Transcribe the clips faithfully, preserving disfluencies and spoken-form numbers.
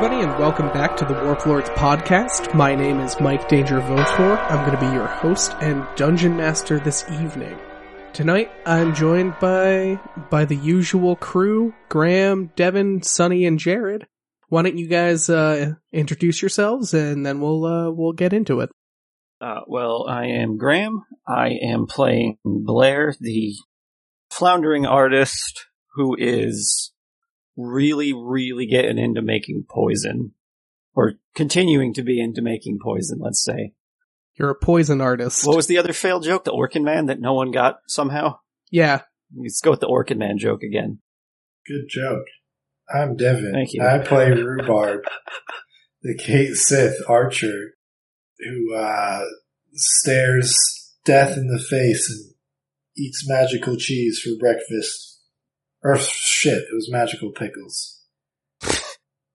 everybody, and welcome back to the Warplords podcast. My name is Mike Danger Votor. I'm going to be your host and dungeon master this evening. Tonight, I'm joined by by the usual crew: Graham, Devin, Sunny, and Jared. Why don't you guys uh, introduce yourselves, and then we'll uh, we'll get into it. Uh, well, I am Graham. I am playing Blair, the floundering artist who is really, really getting into making poison. Or continuing to be into making poison, let's say. You're a poison artist. What was the other failed joke? The Orchid Man that no one got somehow? Yeah. Let's go with the Orchid Man joke again. Good joke. I'm Devin. Thank you. I play Rhubarb, the Kate Sith archer who uh, stares death in the face and eats magical cheese for breakfast. Or shit, it was magical pickles.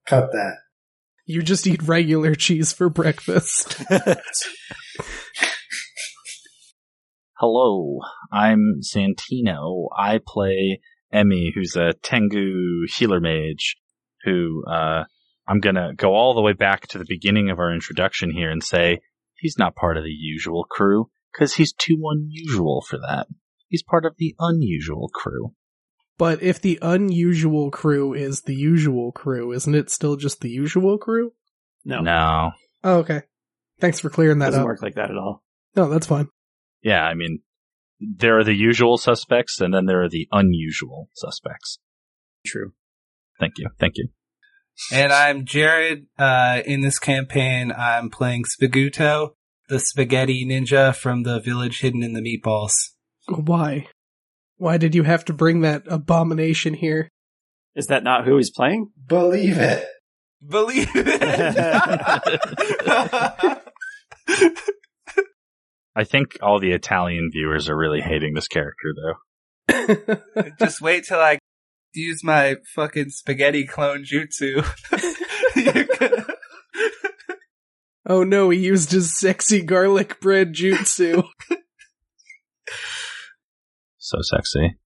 Cut that. You just eat regular cheese for breakfast. Hello, I'm Santino. I play Emmy, who's a Tengu healer mage, who uh, I'm going to go all the way back to the beginning of our introduction here and say he's not part of the usual crew, because he's too unusual for that. He's part of the unusual crew. But if the unusual crew is the usual crew, isn't it still just the usual crew? No. No. Oh, okay. Thanks for clearing that up. It doesn't work like that at all. No, that's fine. Yeah, I mean, there are the usual suspects, and then there are the unusual suspects. True. Thank you. Thank you. And I'm Jared. Uh, in this campaign, I'm playing Spaghetto, the spaghetti ninja from the village hidden in the meatballs. Why? Why did you have to bring that abomination here? Is that not who he's playing? Believe it. Believe it. I think all the Italian viewers are really hating this character, though. Just wait till I use my fucking spaghetti clone jutsu. Oh no, he used his sexy garlic bread jutsu. So sexy.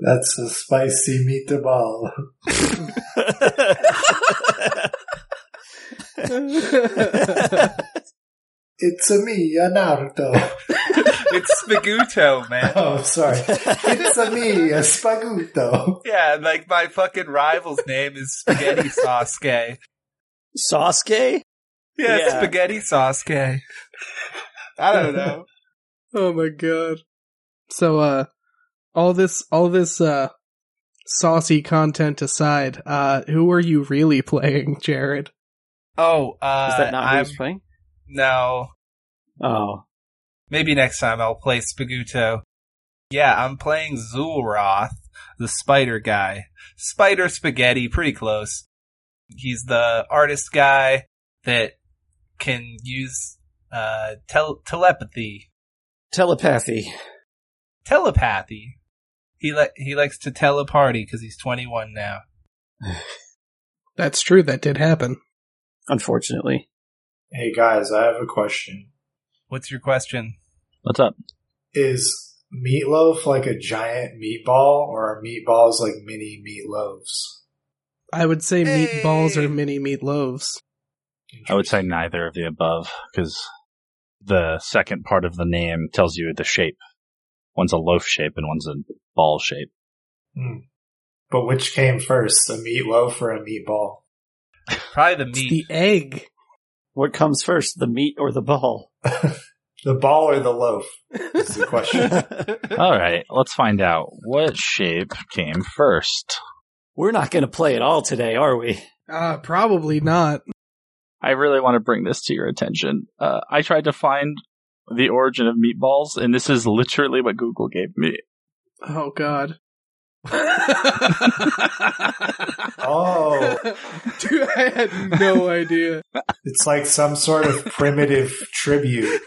That's a spicy meatball. It's a me, a Naruto. It's Spaghetto, man. Oh, sorry. It's a me, a Spaghetto. Yeah, like my fucking rival's name is Spaghetti Sasuke. Sasuke? Yeah, yeah. Spaghetti Sasuke. I don't know. Oh my god. So, uh, All this, all this, uh, saucy content aside, uh, who are you really playing, Jared? Oh, uh... Is that not who I'm, he's playing? No. Oh. Maybe next time I'll play Spaghetto. Yeah, I'm playing Zulroth, the spider guy. Spider spaghetti, pretty close. He's the artist guy that can use, uh, tel- telepathy. Telepathy. Telepathy. He li- he likes to tell a party because he's twenty-one now. That's true. That did happen. Unfortunately. Hey, guys, I have a question. What's your question? What's up? Is meatloaf like a giant meatball, or are meatballs like mini meatloaves? I would say hey. meatballs are mini meatloaves. I would say neither of the above, because the second part of the name tells you the shape. One's a loaf shape and one's a ball shape. Mm. But which came first, a meatloaf or a meatball? Probably the meat. It's the egg. What comes first, the meat or the ball? The ball or the loaf is the question. All right, let's find out what shape came first. We're not going to play at all today, are we? Uh, probably not. I really want to bring this to your attention. Uh, I tried to find the origin of meatballs, and this is literally what Google gave me. Oh, God. Oh. Dude, I had no idea. It's like some sort of primitive tribute.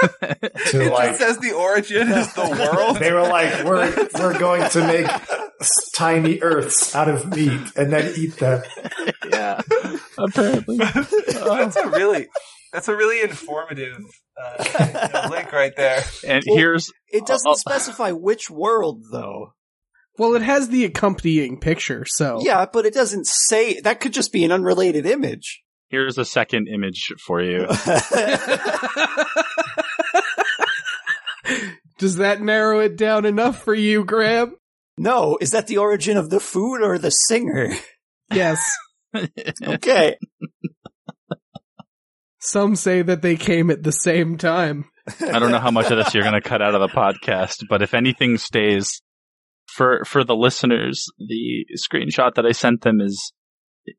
To it like, just says the origin is the world. They were like, we're, we're going to make tiny earths out of meat and then eat them. Yeah, apparently. That's a really... That's a really informative uh, you know, link right there. And well, here's... It doesn't uh, specify which world, though. Well, it has the accompanying picture, so... Yeah, but it doesn't say... That could just be an unrelated image. Here's a second image for you. Does that narrow it down enough for you, Graham? No. Is that the origin of the food or the singer? Yes. Okay. Some say that they came at the same time. I don't know how much of this you're going to cut out of the podcast, but if anything stays... For for the listeners, the screenshot that I sent them is,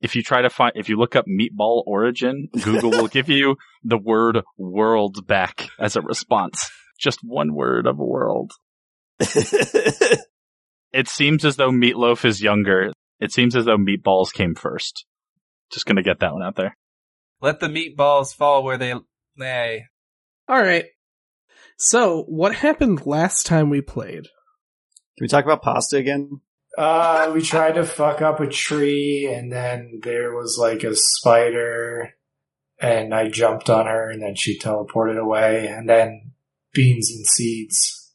if you try to find, if you look up meatball origin, Google will give you the word world back as a response. Just one word of world. It seems as though meatloaf is younger. It seems as though meatballs came first. Just going to get that one out there. Let the meatballs fall where they lay. All right. So what happened last time we played? Can we talk about pasta again? Uh, we tried to fuck up a tree, and then there was like a spider, and I jumped on her, and then she teleported away, and then beans and seeds.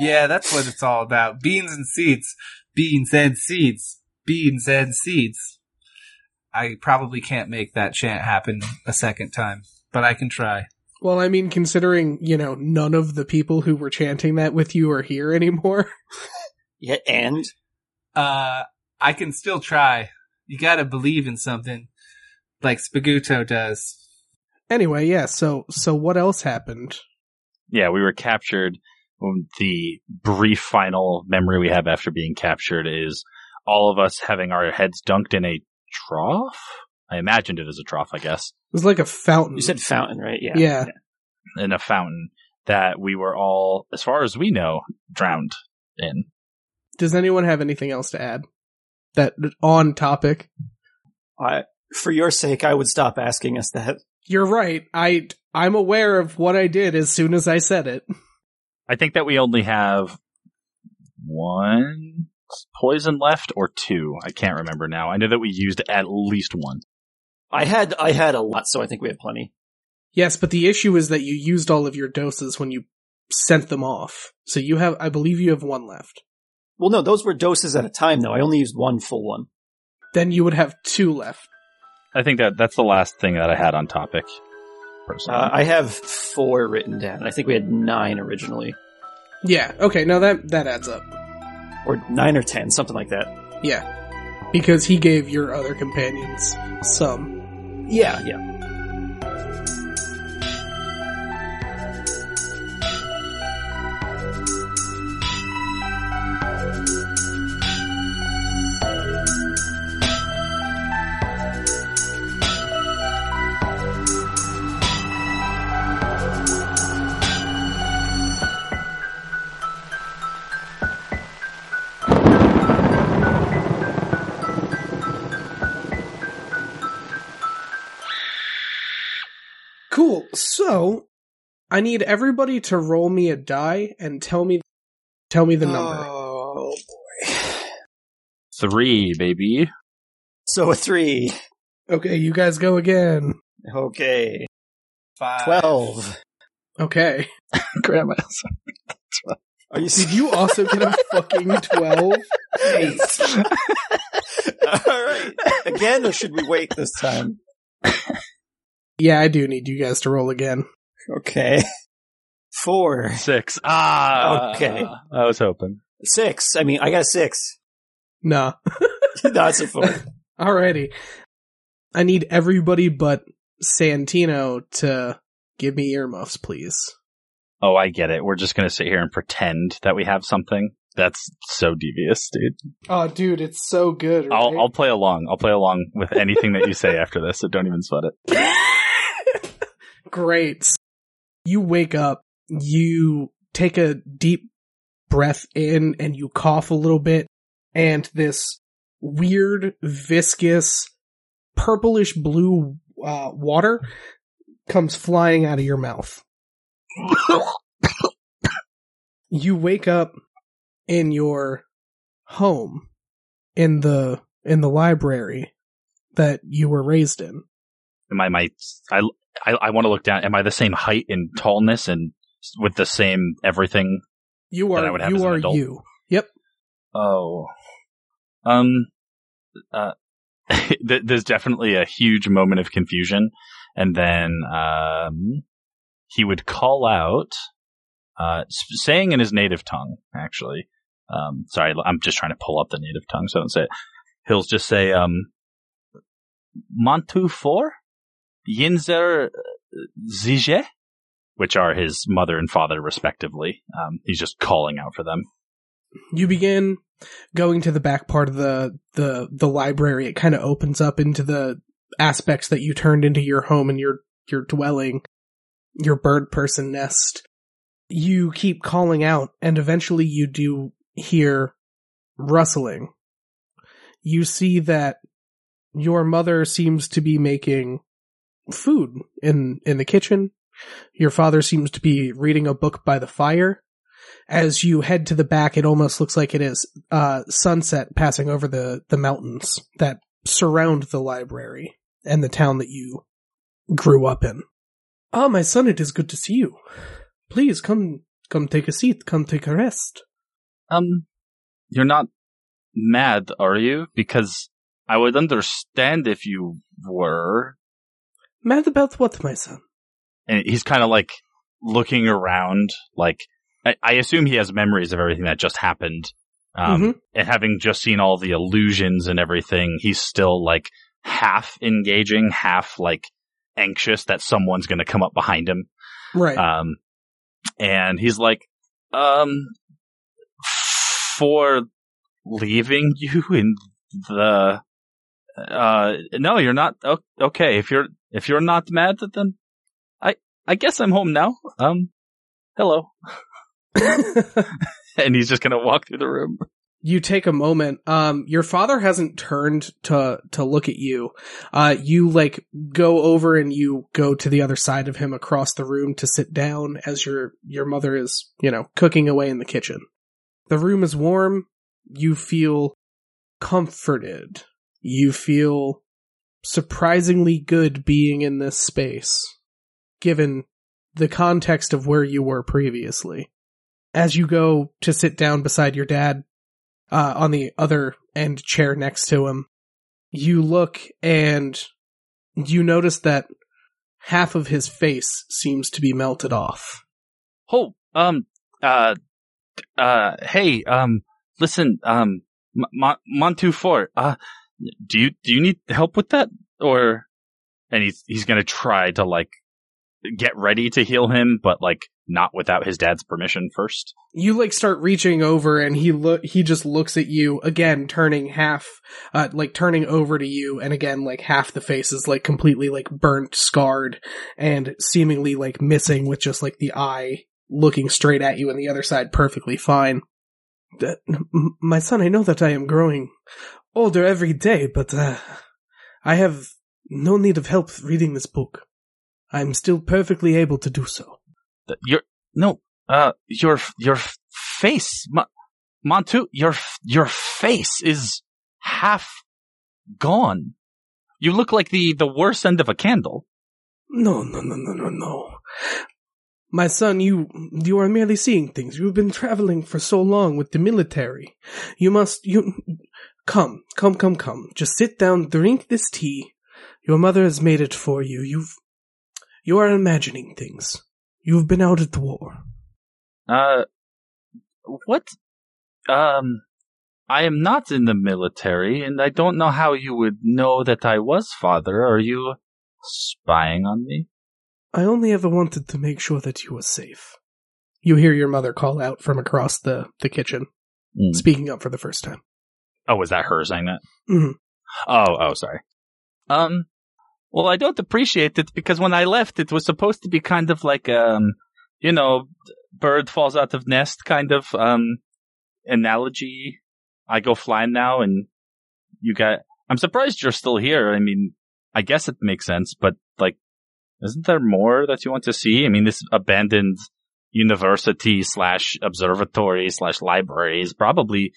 Yeah, that's what it's all about. Beans and seeds. Beans and seeds. Beans and seeds. I probably can't make that chant happen a second time, but I can try. Well, I mean, considering, you know, none of the people who were chanting that with you are here anymore. Yeah, and? Uh, I can still try. You gotta believe in something, like Spaghetto does. Anyway, yeah, so so what else happened? Yeah, we were captured. The brief final memory we have after being captured is all of us having our heads dunked in a trough? I imagined it as a trough, I guess. It was like a fountain. You said fountain, right? Yeah. Yeah. Yeah. In a fountain that we were all, as far as we know, drowned in. Does anyone have anything else to add? That on topic? I, for your sake, I would stop asking us that. You're right. I, I'm aware of what I did as soon as I said it. I think that we only have one poison left or two. I can't remember now. I know that we used at least one. I had I had a lot, so I think we had plenty. Yes, but the issue is that you used all of your doses when you sent them off. So you have, I believe you have one left. Well, no, those were doses at a time, though. I only used one full one. Then you would have two left. I think that that's the last thing that I had on topic. Uh, I have four written down. I think we had nine originally. Yeah, okay, no, that, that adds up. Or nine or ten, something like that. Yeah. Because he gave your other companions some. Yeah, yeah. So, I need everybody to roll me a die and tell me tell me the number. Oh, boy. Three, baby. So, a three. Okay, you guys go again. Okay. Five. Twelve. Okay. Grandma. Are you Did you also get a fucking twelve? Eight. All right. Again, or should we wait this time? Yeah, I do need you guys to roll again. Okay. Four. Six. Ah! Okay. I was hoping. Six. I mean, I got a six. Nah. No, it's a four. Alrighty. I need everybody but Santino to give me earmuffs, please. Oh, I get it. We're just gonna sit here and pretend that we have something. That's so devious, dude. Oh, dude, it's so good, right? I'll, I'll play along. I'll play along with anything that you say after this, so don't even sweat it. Great. You wake up, you take a deep breath in, and you cough a little bit, and this weird, viscous, purplish blue uh, water comes flying out of your mouth. You wake up in your home, in the in the library that you were raised in. Am I my... I, I, I want to look down. Am I the same height and tallness and with the same everything you are, that I would have you as an adult? You are you. Yep. Oh. Um, uh, there's definitely a huge moment of confusion. And then, um, he would call out, uh, saying in his native tongue, actually. Um, sorry, I'm just trying to pull up the native tongue, so I don't say it. He'll just say, um, Montufor? Yinzer Zige? Which are his mother and father, respectively. Um, he's just calling out for them. You begin going to the back part of the, the, the library. It kind of opens up into the aspects that you turned into your home and your, your dwelling, your bird person nest. You keep calling out, and eventually you do hear rustling. You see that your mother seems to be making food in, in the kitchen. Your father seems to be reading a book by the fire. As you head to the back, it almost looks like it is uh, sunset passing over the, the mountains that surround the library and the town that you grew up in. Ah, my son, it is good to see you. Please, come come take a seat. Come take a rest. Um, you're not mad, are you? Because I would understand if you were. Mad about what, my son? And he's kind of, like, looking around, like, I, I assume he has memories of everything that just happened. Um, mm-hmm. And having just seen all the illusions and everything, he's still, like, half engaging, half, like, anxious that someone's going to come up behind him. Right. Um, and he's like, um, for leaving you in the, uh, no, you're not. Okay. If you're, if you're not mad, then I, I guess I'm home now. Um, hello. And he's just going to walk through the room. You take a moment. Um, your father hasn't turned to, to look at you. Uh, you like go over and you go to the other side of him across the room to sit down as your, your mother is, you know, cooking away in the kitchen. The room is warm. You feel comforted. You feel surprisingly good being in this space, given the context of where you were previously. As you go to sit down beside your dad, uh, on the other end chair next to him, you look and you notice that half of his face seems to be melted off. Oh, um, uh, uh, hey, um, listen, um, M- Montufor, uh, do you, do you need help with that? Or, and he's, he's gonna try to, like, get ready to heal him, but, like, not without his dad's permission first. You, like, start reaching over, and he look he just looks at you, again, turning half, uh, like, turning over to you, and again, like, half the face is, like, completely, like, burnt, scarred, and seemingly, like, missing with just, like, the eye looking straight at you, and the other side perfectly fine. Uh, my son, I know that I am growing older every day, but, uh, I have no need of help reading this book. I'm still perfectly able to do so. Your no, uh, your your face, Ma- Montu, your your face is half gone. You look like the the worst end of a candle. No, no, no, no, no, no. My son, you you are merely seeing things. You've been traveling for so long with the military. You must you come, come, come, come. Just sit down, drink this tea. Your mother has made it for you. You've. You are imagining things. You've been out at the war. Uh, what? Um, I am not in the military, and I don't know how you would know that I was, Father. Are you spying on me? I only ever wanted to make sure that you were safe. You hear your mother call out from across the, the kitchen, mm. speaking up for the first time. Oh, was that her saying that? Mm-hmm. Oh, oh, sorry. Um... Well, I don't appreciate it because when I left, it was supposed to be kind of like, um, you know, bird falls out of nest kind of, um, analogy. I go flying now and you got, I'm surprised you're still here. I mean, I guess it makes sense, but like, isn't there more that you want to see? I mean, this abandoned university slash observatory slash library is probably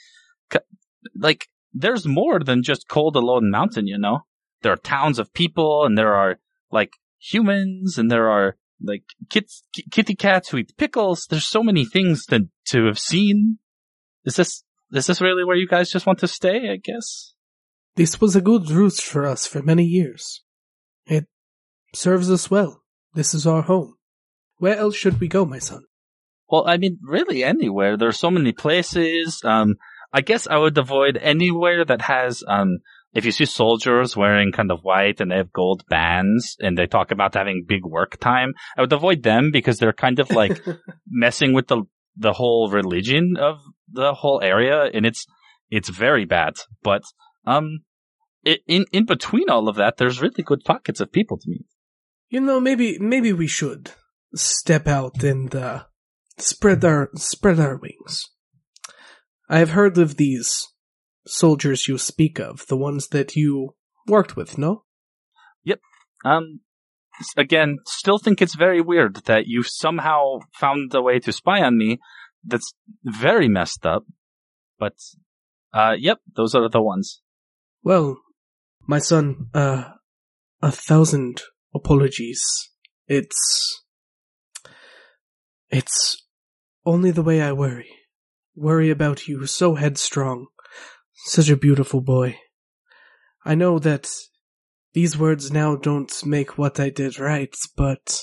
like, there's more than just cold alone mountain, you know? There are towns of people, and there are, like, humans, and there are, like, kits, kitty cats who eat pickles. There's so many things to, to have seen. Is this Is this really where you guys just want to stay, I guess? This was a good roost for us for many years. It serves us well. This is our home. Where else should we go, my son? Well, I mean, really anywhere. There are so many places. Um, I guess I would avoid anywhere that has... Um, if you see soldiers wearing kind of white and they have gold bands and they talk about having big work time, I would avoid them because they're kind of like messing with the the whole religion of the whole area, and it's it's very bad. But um, it, in in between all of that, there's really good pockets of people to meet. You know, maybe maybe we should step out and uh, spread our spread our wings. I have heard of these soldiers you speak of, the ones that you worked with, no? Yep. Um, again, still think it's very weird that you somehow found a way to spy on me. That's very messed up. But, uh, yep, those are the ones. Well, my son, uh, a thousand apologies. It's... It's only the way I worry. Worry about you, so headstrong. Such a beautiful boy. I know that these words now don't make what I did right, but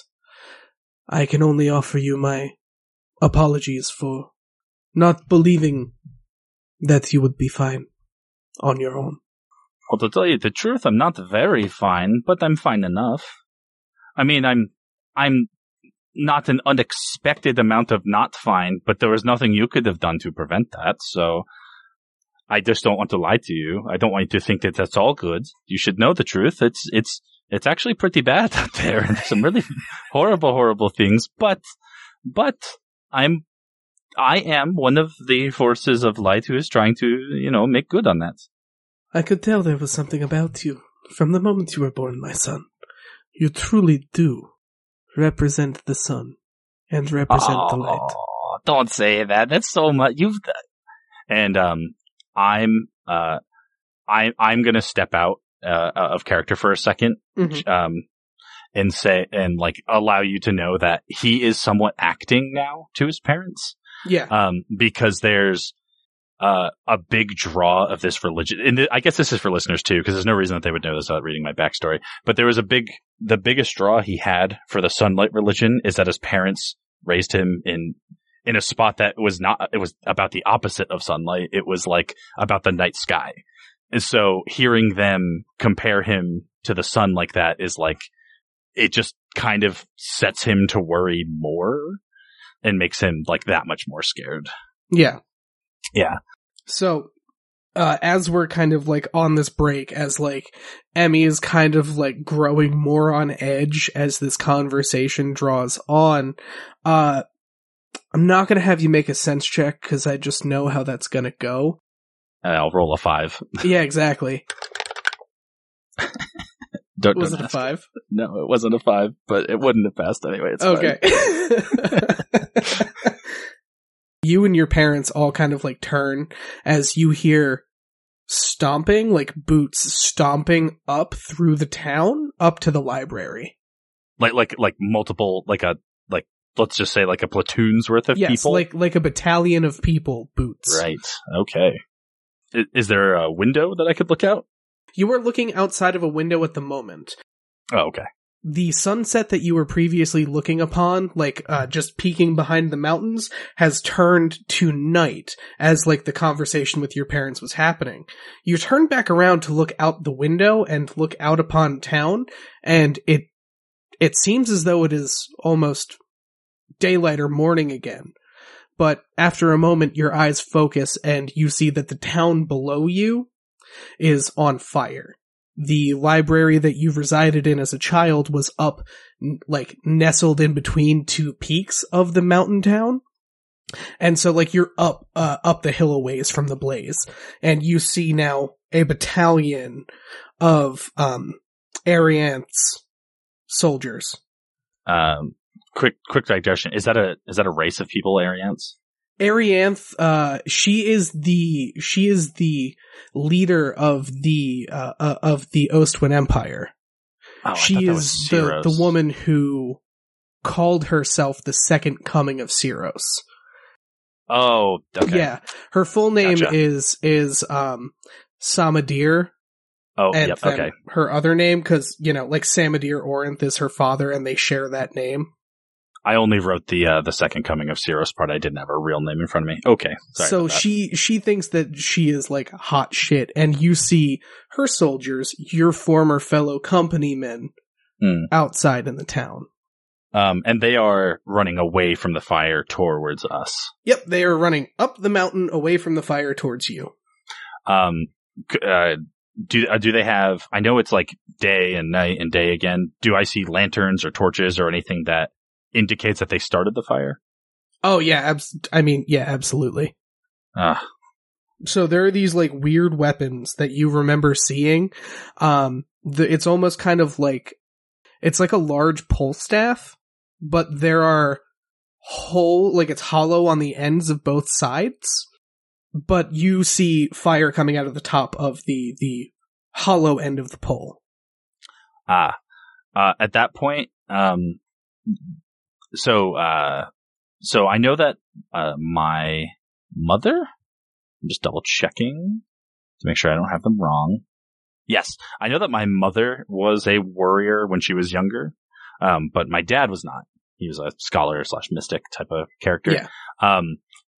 I can only offer you my apologies for not believing that you would be fine on your own. Well, to tell you the truth, I'm not very fine, but I'm fine enough. I mean, I'm, I'm not an unexpected amount of not fine, but there was nothing you could have done to prevent that, so... I just don't want to lie to you. I don't want you to think that that's all good. You should know the truth. It's it's it's actually pretty bad out there. There's some really horrible, horrible things. But but I'm I am one of the forces of light who is trying to, you know, make good on that. I could tell there was something about you from the moment you were born, my son. You truly do represent the sun and represent oh, the light. Don't say that. That's so much. You've and um. I'm, uh, I, I'm gonna step out, uh, of character for a second, mm-hmm. um, and say, and like allow you to know that he is somewhat acting now to his parents. Yeah. Um, because there's, uh, a big draw of this religion. And th- I guess this is for listeners too, because there's no reason that they would know this without reading my backstory. But there was a big, the biggest draw he had for the sunlight religion is that his parents raised him in, In a spot that was not, it was about the opposite of sunlight. It was like about the night sky. And so hearing them compare him to the sun like that is like, it just kind of sets him to worry more and makes him like that much more scared. Yeah. Yeah. So, uh, as we're kind of like on this break, as like Emmy is kind of like growing more on edge as this conversation draws on, uh, I'm not going to have you make a sense check, because I just know how that's going to go. I'll roll a five. Yeah, exactly. don't, was don't it ask. a five? No, it wasn't a five, but it wouldn't have passed anyway. It's okay. You and your parents all kind of, like, turn as you hear stomping, like, boots stomping up through the town, up to the library. Like, like, like multiple, like a, like, let's just say like a platoon's worth of yes, people? Yes, like, like a battalion of people boots. Right. Okay. Is, is there a window that I could look out? You are looking outside of a window at the moment. Oh, okay. The sunset that you were previously looking upon, like uh, just peeking behind the mountains, has turned to night as like the conversation with your parents was happening. You turn back around to look out the window and look out upon town, and it it seems as though it is almost... daylight or morning again, but after a moment your eyes focus and you see that the town below you is on fire. The library that you've resided in as a child was up, like, nestled in between two peaks of the mountain town, and so like you're up uh, up the hill a ways from the blaze, and you see now a battalion of um Ariance soldiers. um Quick, quick digression. Is that a is that a race of people, Ariance? Arianth, uh, she is the she is the leader of the uh, uh, of the Ostwin Empire. Oh, she is the the woman who called herself the Second Coming of Cyrus. Oh, okay. Yeah. Her full name gotcha. is is um Samadir. Oh, and yep, okay. Her other name, because, you know, like, Samadir Orenth is her father, and they share that name. I only wrote the uh, the second coming of Cyrus part. I didn't have her real name in front of me. Okay. Sorry so she, she thinks that she is, like, hot shit, and you see her soldiers, your former fellow companymen, mm. outside in the town. Um, and they are running away from the fire towards us. Yep, they are running up the mountain away from the fire towards you. Um, uh, do uh, do they have, I know it's like day and night and day again. Do I see lanterns or torches or anything that indicates that they started the fire? Oh, yeah. Abs- I mean, yeah, absolutely. Uh. So there are these like weird weapons that you remember seeing. Um, the, it's almost kind of like, it's like a large pole staff, but there are whole, like it's hollow on the ends of both sides. But you see fire coming out of the top of the, the hollow end of the pole. Ah, uh, at that point, um, so, uh, so I know that, uh, my mother, I'm just double checking to make sure I don't have them wrong. Yes. I know that my mother was a warrior when she was younger. Um, but my dad was not. He was a scholar slash mystic type of character. Yeah. Um,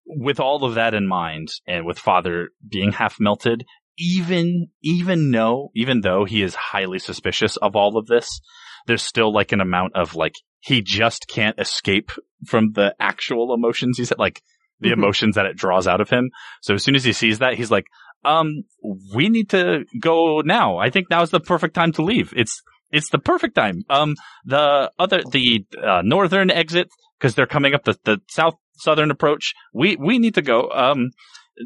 With all of that in mind, and with father being half melted, even, even though, even though he is highly suspicious of all of this, there's still like an amount of like, he just can't escape from the actual emotions. He said, like the mm-hmm. emotions that it draws out of him. So as soon as he sees that, he's like, um, we need to go now. I think now's the perfect time to leave. It's, it's the perfect time. Um, the other, the, uh, northern exit, because they're coming up the, the south, southern approach. We we need to go. Um,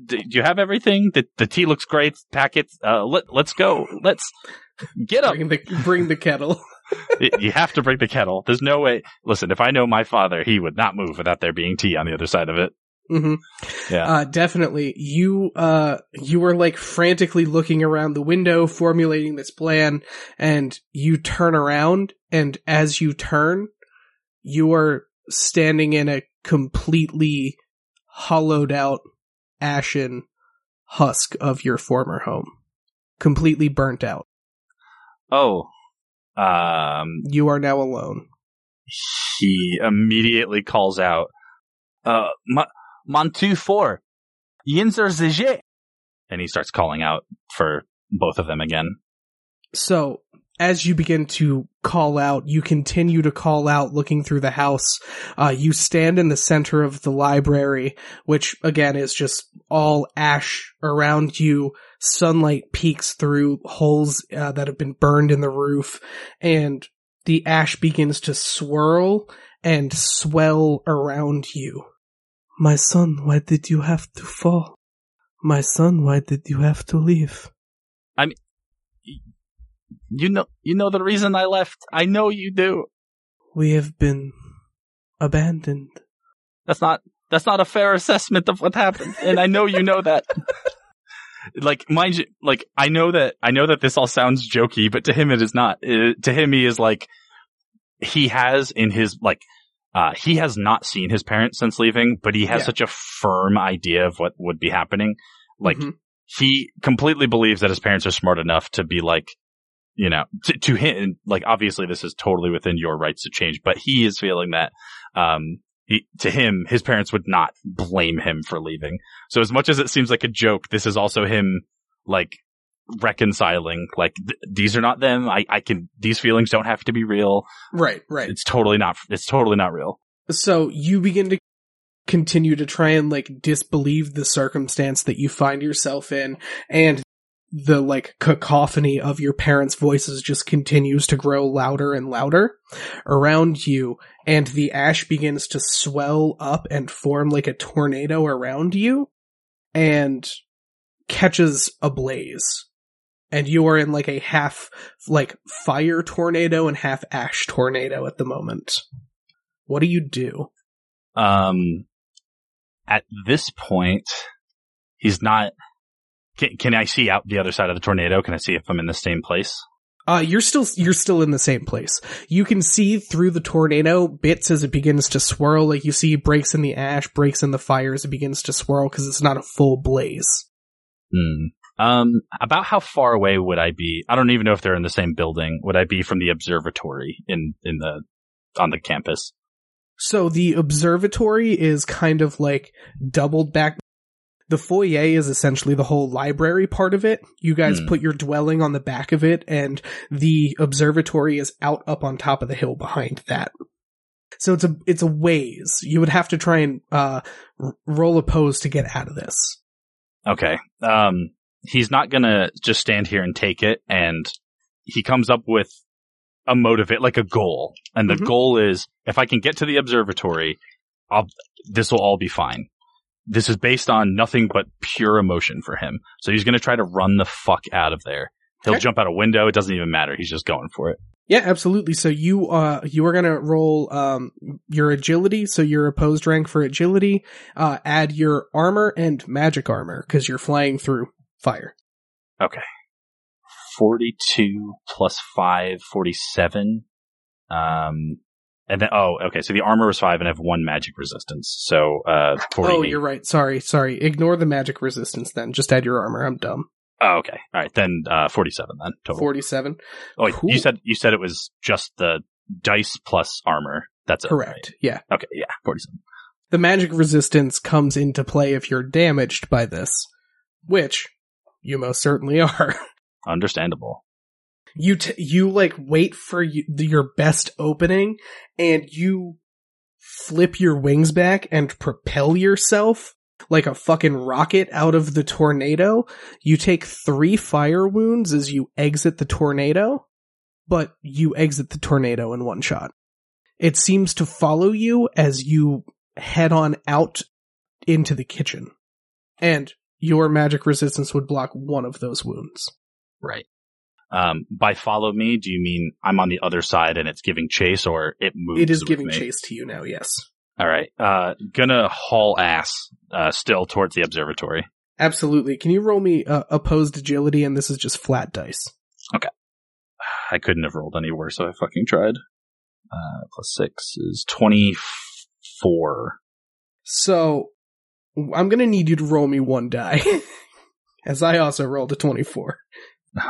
do you have everything? The, the tea looks great. Pack it. Uh, let let's go. Let's get up. Bring the, bring the kettle. You have to bring the kettle. There's no way. Listen, if I know my father, he would not move without there being tea on the other side of it. Mm-hmm. Yeah, uh, definitely. You uh you were like frantically looking around the window, formulating this plan, and you turn around, and as you turn, you are standing in a completely hollowed out, ashen husk of your former home. Completely burnt out. Oh. Um, you are now alone. He immediately calls out, uh, Montufor, Yinzer Zige. And he starts calling out for both of them again. So, as you begin to call out, you continue to call out looking through the house. Uh, you stand in the center of the library, which, again, is just all ash around you. Sunlight peeks through holes uh, that have been burned in the roof, and the ash begins to swirl and swell around you. My son, why did you have to fall? My son, why did you have to leave? I mean... You know, you know the reason I left. I know you do. We have been abandoned. That's not, that's not a fair assessment of what happened. And I know you know that. Like, mind you, like, I know that, I know that this all sounds jokey, but to him it is not. It, to him, he is like, he has in his, like, uh, he has not seen his parents since leaving, but he has yeah. such a firm idea of what would be happening. Like, mm-hmm. he completely believes that his parents are smart enough to be like, you know, to, to him, like, obviously this is totally within your rights to change, but he is feeling that, um, he, to him, his parents would not blame him for leaving. So as much as it seems like a joke, this is also him, like, reconciling, like, th- these are not them. I, I can, these feelings don't have to be real. Right, right. It's totally not, it's totally not real. So you begin to continue to try and, like, disbelieve the circumstance that you find yourself in, and the, like, cacophony of your parents' voices just continues to grow louder and louder around you, and the ash begins to swell up and form like a tornado around you, and catches ablaze. And you are in, like, a half, like, fire tornado and half ash tornado at the moment. What do you do? Um, at this point, he's not... Can, can I see out the other side of the tornado? Can I see if I'm in the same place? Uh, you're still, you're still in the same place. You can see through the tornado bits as it begins to swirl. Like you see breaks in the ash, breaks in the fire as it begins to swirl because it's not a full blaze. Mm. Um, about how far away would I be? I don't even know if they're in the same building. Would I be from the observatory in, in the, on the campus? So the observatory is kind of like doubled back. The foyer is essentially the whole library part of it. You guys mm. put your dwelling on the back of it, and the observatory is out up on top of the hill behind that. So it's a, it's a ways. You would have to try and, uh, roll a pose to get out of this. Okay. Um, he's not gonna just stand here and take it, and he comes up with a motivate, like a goal. And the mm-hmm. goal is, if I can get to the observatory, I'll, this will all be fine. This is based on nothing but pure emotion for him. So he's going to try to run the fuck out of there. He'll okay. jump out a window. It doesn't even matter. He's just going for it. Yeah, absolutely. So you, uh, you are going to roll, um, your agility. So your opposed rank for agility, uh, add your armor and magic armor because you're flying through fire. Okay. forty-two plus five, forty-seven. Um, And then, oh, okay, so the armor was five and I have one magic resistance, so, uh, forty-eight. Oh, you're right, sorry, sorry. Ignore the magic resistance then, just add your armor, I'm dumb. Oh, okay, alright, then, uh, forty-seven then, total. forty-seven. Oh, wait, cool. you said, you said it was just the dice plus armor, that's it. Correct, right? Yeah. Okay, yeah, forty-seven. The magic resistance comes into play if you're damaged by this, which you most certainly are. Understandable. You, t- you like, wait for you- your best opening, and you flip your wings back and propel yourself like a fucking rocket out of the tornado. You take three fire wounds as you exit the tornado, but you exit the tornado in one shot. It seems to follow you as you head on out into the kitchen, and your magic resistance would block one of those wounds. Right. Um, by follow me, do you mean I'm on the other side and it's giving chase, or it moves? It is giving me? chase to you now, yes. All right. Uh, gonna haul ass, uh, still towards the observatory. Absolutely. Can you roll me uh, opposed agility? And this is just flat dice. Okay. I couldn't have rolled any worse if I fucking tried. Uh, plus six is twenty-four. So I'm gonna need you to roll me one die, as I also rolled a twenty-four.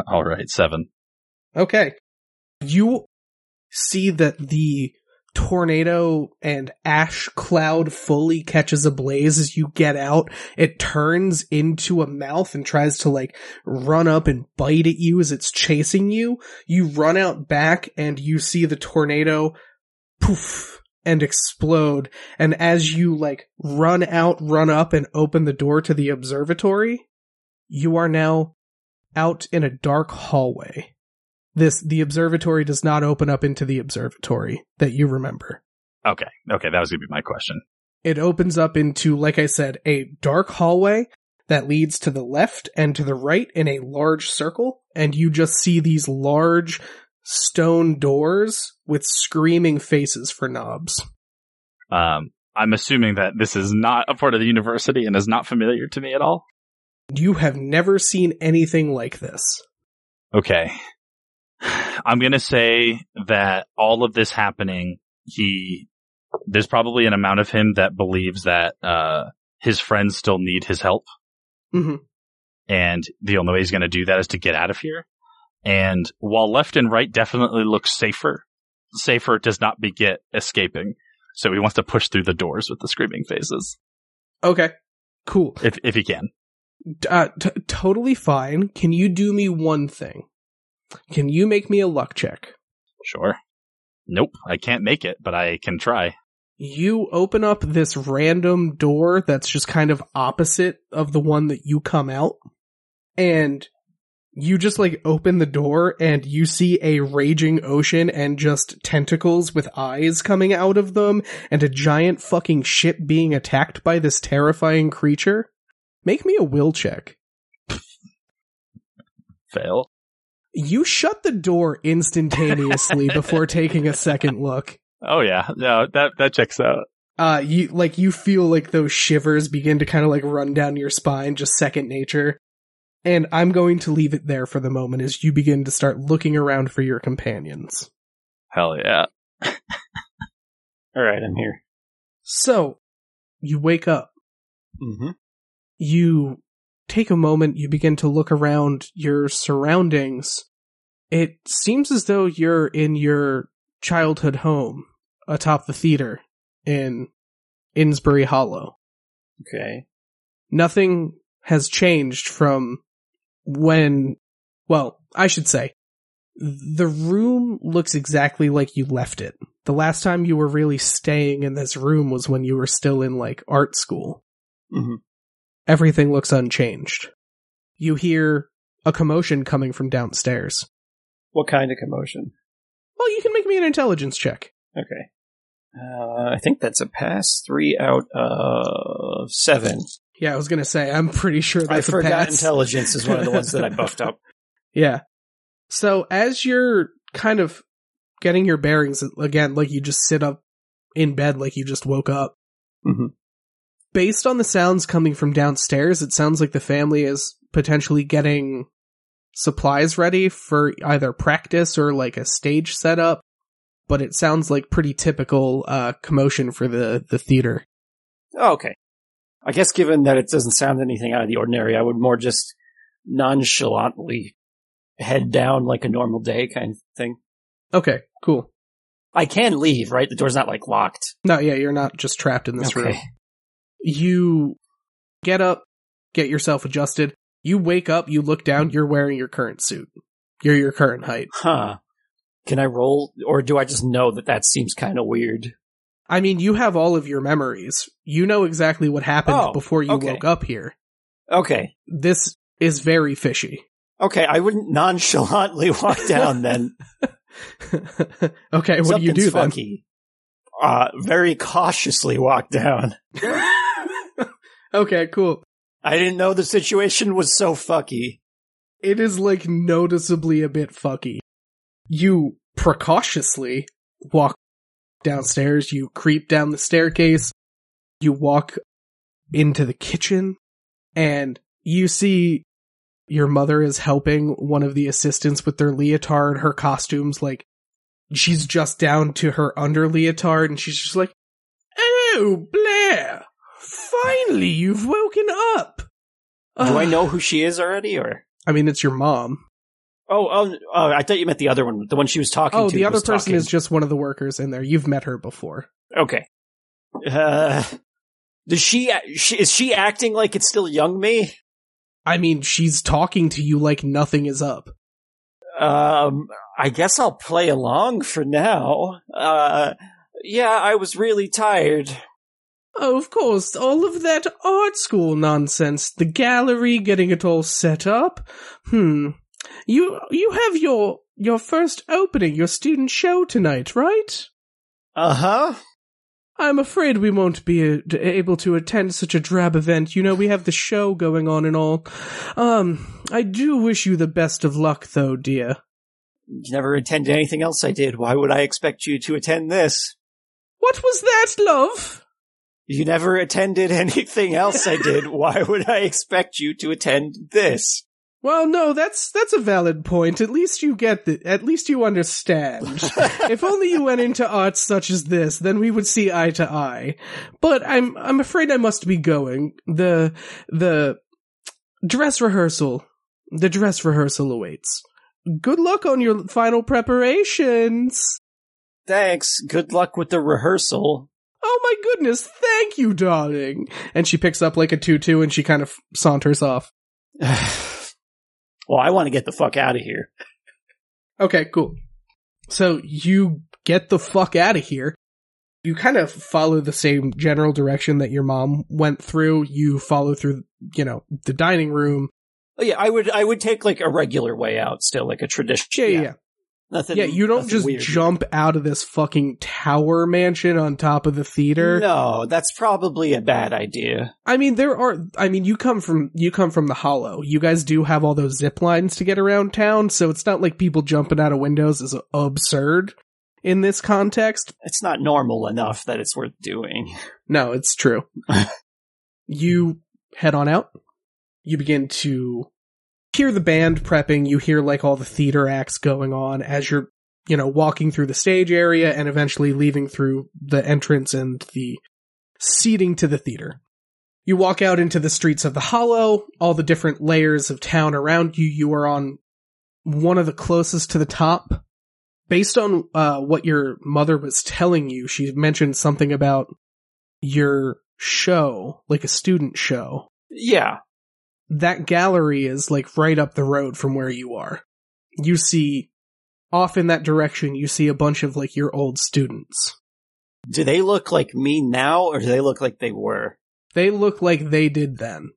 All right, seven. Okay. You see that the tornado and ash cloud fully catches ablaze as you get out. It turns into a mouth and tries to, like, run up and bite at you as it's chasing you. You run out back and you see the tornado poof and explode. And as you, like, run out, run up, and open the door to the observatory, you are now out in a dark hallway. This, the observatory does not open up into the observatory that you remember. Okay, okay, that was going to be my question. It opens up into, like I said, a dark hallway that leads to the left and to the right in a large circle, and you just see these large stone doors with screaming faces for knobs. Um, I'm assuming that this is not a part of the university and is not familiar to me at all. You have never seen anything like this. Okay. I'm going to say that all of this happening, he, there's probably an amount of him that believes that uh, his friends still need his help. Mm-hmm. And the only way he's going to do that is to get out of here. And while left and right definitely look safer, safer does not beget escaping. So he wants to push through the doors with the screaming faces. Okay, cool. If if he can. Uh, t- totally fine. Can you do me one thing? Can you make me a luck check? Sure. Nope, I can't make it, but I can try. You open up this random door that's just kind of opposite of the one that you come out, and you just, like, open the door, and you see a raging ocean and just tentacles with eyes coming out of them, and a giant fucking ship being attacked by this terrifying creature. Make me a will check. Fail. You shut the door instantaneously before taking a second look. Oh yeah, no, that that checks out. Uh, you like you feel like those shivers begin to kind of like run down your spine, just second nature. And I'm going to leave it there for the moment as you begin to start looking around for your companions. Hell yeah. Alright, I'm here. So, you wake up. Mm-hmm. You take a moment, you begin to look around your surroundings. It seems as though you're in your childhood home atop the theater in Innsbury Hollow. Okay. Nothing has changed from when, well, I should say, the room looks exactly like you left it. The last time you were really staying in this room was when you were still in, like, art school. Mm-hmm. Everything looks unchanged. You hear a commotion coming from downstairs. What kind of commotion? Well, you can make me an intelligence check. Okay. Uh, I think that's a pass. Three out of seven. Yeah, I was going to say, I'm pretty sure that's a pass. I forgot intelligence is one of the ones that I buffed up. Yeah. So as you're kind of getting your bearings again, like you just sit up in bed like you just woke up. Mm-hmm. Based on the sounds coming from downstairs, it sounds like the family is potentially getting supplies ready for either practice or like a stage setup, but it sounds like pretty typical uh, commotion for the, the theater. Oh, okay. I guess given that it doesn't sound anything out of the ordinary, I would more just nonchalantly head down like a normal day kind of thing. Okay, cool. I can leave, right? The door's not, like, locked. No, yeah, you're not just trapped in this okay. room. You get up, get yourself adjusted. You wake up, you look down, you're wearing your current suit. You're your current height. Huh. Can I roll, or do I just know that that seems kind of weird? I mean, you have all of your memories. You know exactly what happened oh, before you okay. woke up here. Okay. This is very fishy. Okay, I wouldn't nonchalantly walk down then. Okay, what Something's do you do funky. Then? Uh, very cautiously walk down. Okay, cool. I didn't know the situation was so fucky. It is, like, noticeably a bit fucky. You precautiously walk downstairs, you creep down the staircase, you walk into the kitchen, and you see your mother is helping one of the assistants with their leotard, her costume's, like, she's just down to her under leotard, and she's just like, "Oh, Blair! Finally, you've woken up!" Ugh. Do I know who she is already, or? I mean, it's your mom. Oh, oh, oh I thought you meant the other one, the one she was talking oh, to. Oh, the other person talking. Is just one of the workers in there. You've met her before. Okay. Uh, does she, she, is she acting like it's still young me? I mean, she's talking to you like nothing is up. Um, I guess I'll play along for now. Uh, yeah, I was really tired. Oh, of course, all of that art school nonsense, the gallery, getting it all set up. Hmm. You you have your your first opening, your student show tonight, right? Uh-huh. I'm afraid we won't be a- able to attend such a drab event. You know, we have the show going on and all. Um, I do wish you the best of luck, though, dear. You never attended anything else I did. Why would I expect you to attend this? What was that, love? You never attended anything else I did. Why would I expect you to attend this? Well, no, that's that's a valid point. At least you get the, at least you understand. If only you went into arts such as this, then we would see eye to eye. But I'm I'm afraid I must be going. The the dress rehearsal, the dress rehearsal awaits. Good luck on your final preparations. Thanks. Good luck with the rehearsal. Oh my goodness, thank you, darling! And she picks up, like, a tutu and she kind of saunters off. Well, I want to get the fuck out of here. Okay, cool. So, you get the fuck out of here. You kind of follow the same general direction that your mom went through. You follow through, you know, the dining room. Oh yeah, I would I would take, like, a regular way out still, like a tradition. Yeah, yeah. yeah. Nothing, yeah, you don't just weird. Jump out of this fucking tower mansion on top of the theater. No, that's probably a bad idea. I mean, there are, I mean, you come from, you come from the Hollow. You guys do have all those zip lines to get around town, so it's not like people jumping out of windows is absurd in this context. It's not normal enough that it's worth doing. No, it's true. You head on out. You begin to hear the band prepping, you hear like all the theater acts going on as you're, you know, walking through the stage area and eventually leaving through the entrance and the seating to the theater. You walk out into the streets of the Hollow, all the different layers of town around you. You are on one of the closest to the top. Based on uh, what your mother was telling you, she mentioned something about your show, like a student show. Yeah. That gallery is like right up the road from where you are. You see, off in that direction, you see a bunch of like your old students. Do they look like me now, or do they look like they were? They look like they did then.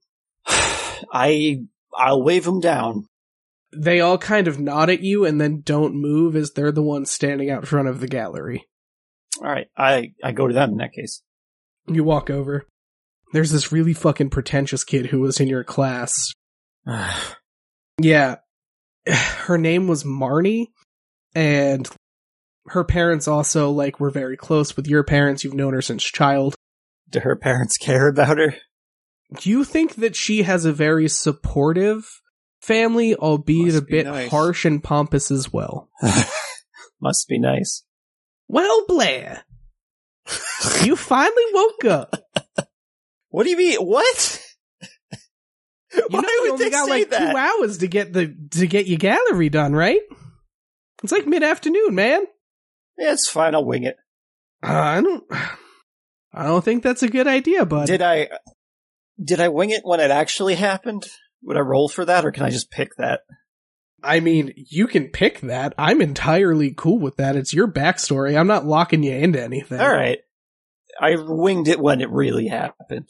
I, I'll wave them down. They all kind of nod at you and then don't move as they're the ones standing out front of the gallery. All right, I, I go to them in that case. You walk over. There's this really fucking pretentious kid who was in your class. Yeah. Her name was Marnie, and her parents also, like, were very close with your parents. You've known her since child. Do her parents care about her? You think that she has a very supportive family, albeit a bit harsh and pompous as well. Must be nice. Well, Blair, you finally woke up. What do you mean? What? You Why know you would only they got say like that? Two hours to get the to get your gallery done, right? It's like mid afternoon, man. Yeah, it's fine. I'll wing it. Uh, I don't. I don't think that's a good idea, bud. Did I? Did I wing it when it actually happened? Would I roll for that, or can I just pick that? I mean, you can pick that. I'm entirely cool with that. It's your backstory. I'm not locking you into anything. All right. I winged it when it really happened.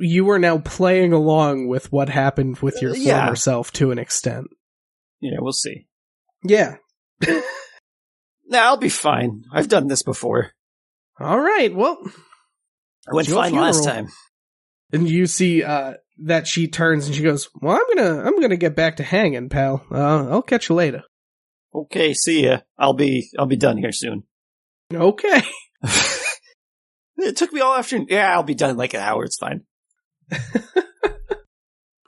You were now playing along with what happened with your uh, yeah. former self to an extent. Yeah, we'll see. Yeah. Nah, I'll be fine. I've done this before. All right, well. I went fine last time. And you see uh, that she turns and she goes, well, I'm gonna, I'm gonna get back to hanging, pal. Uh, I'll catch you later. Okay, see ya. I'll be, I'll be done here soon. Okay. It took me all afternoon. Yeah, I'll be done in like an hour. It's fine.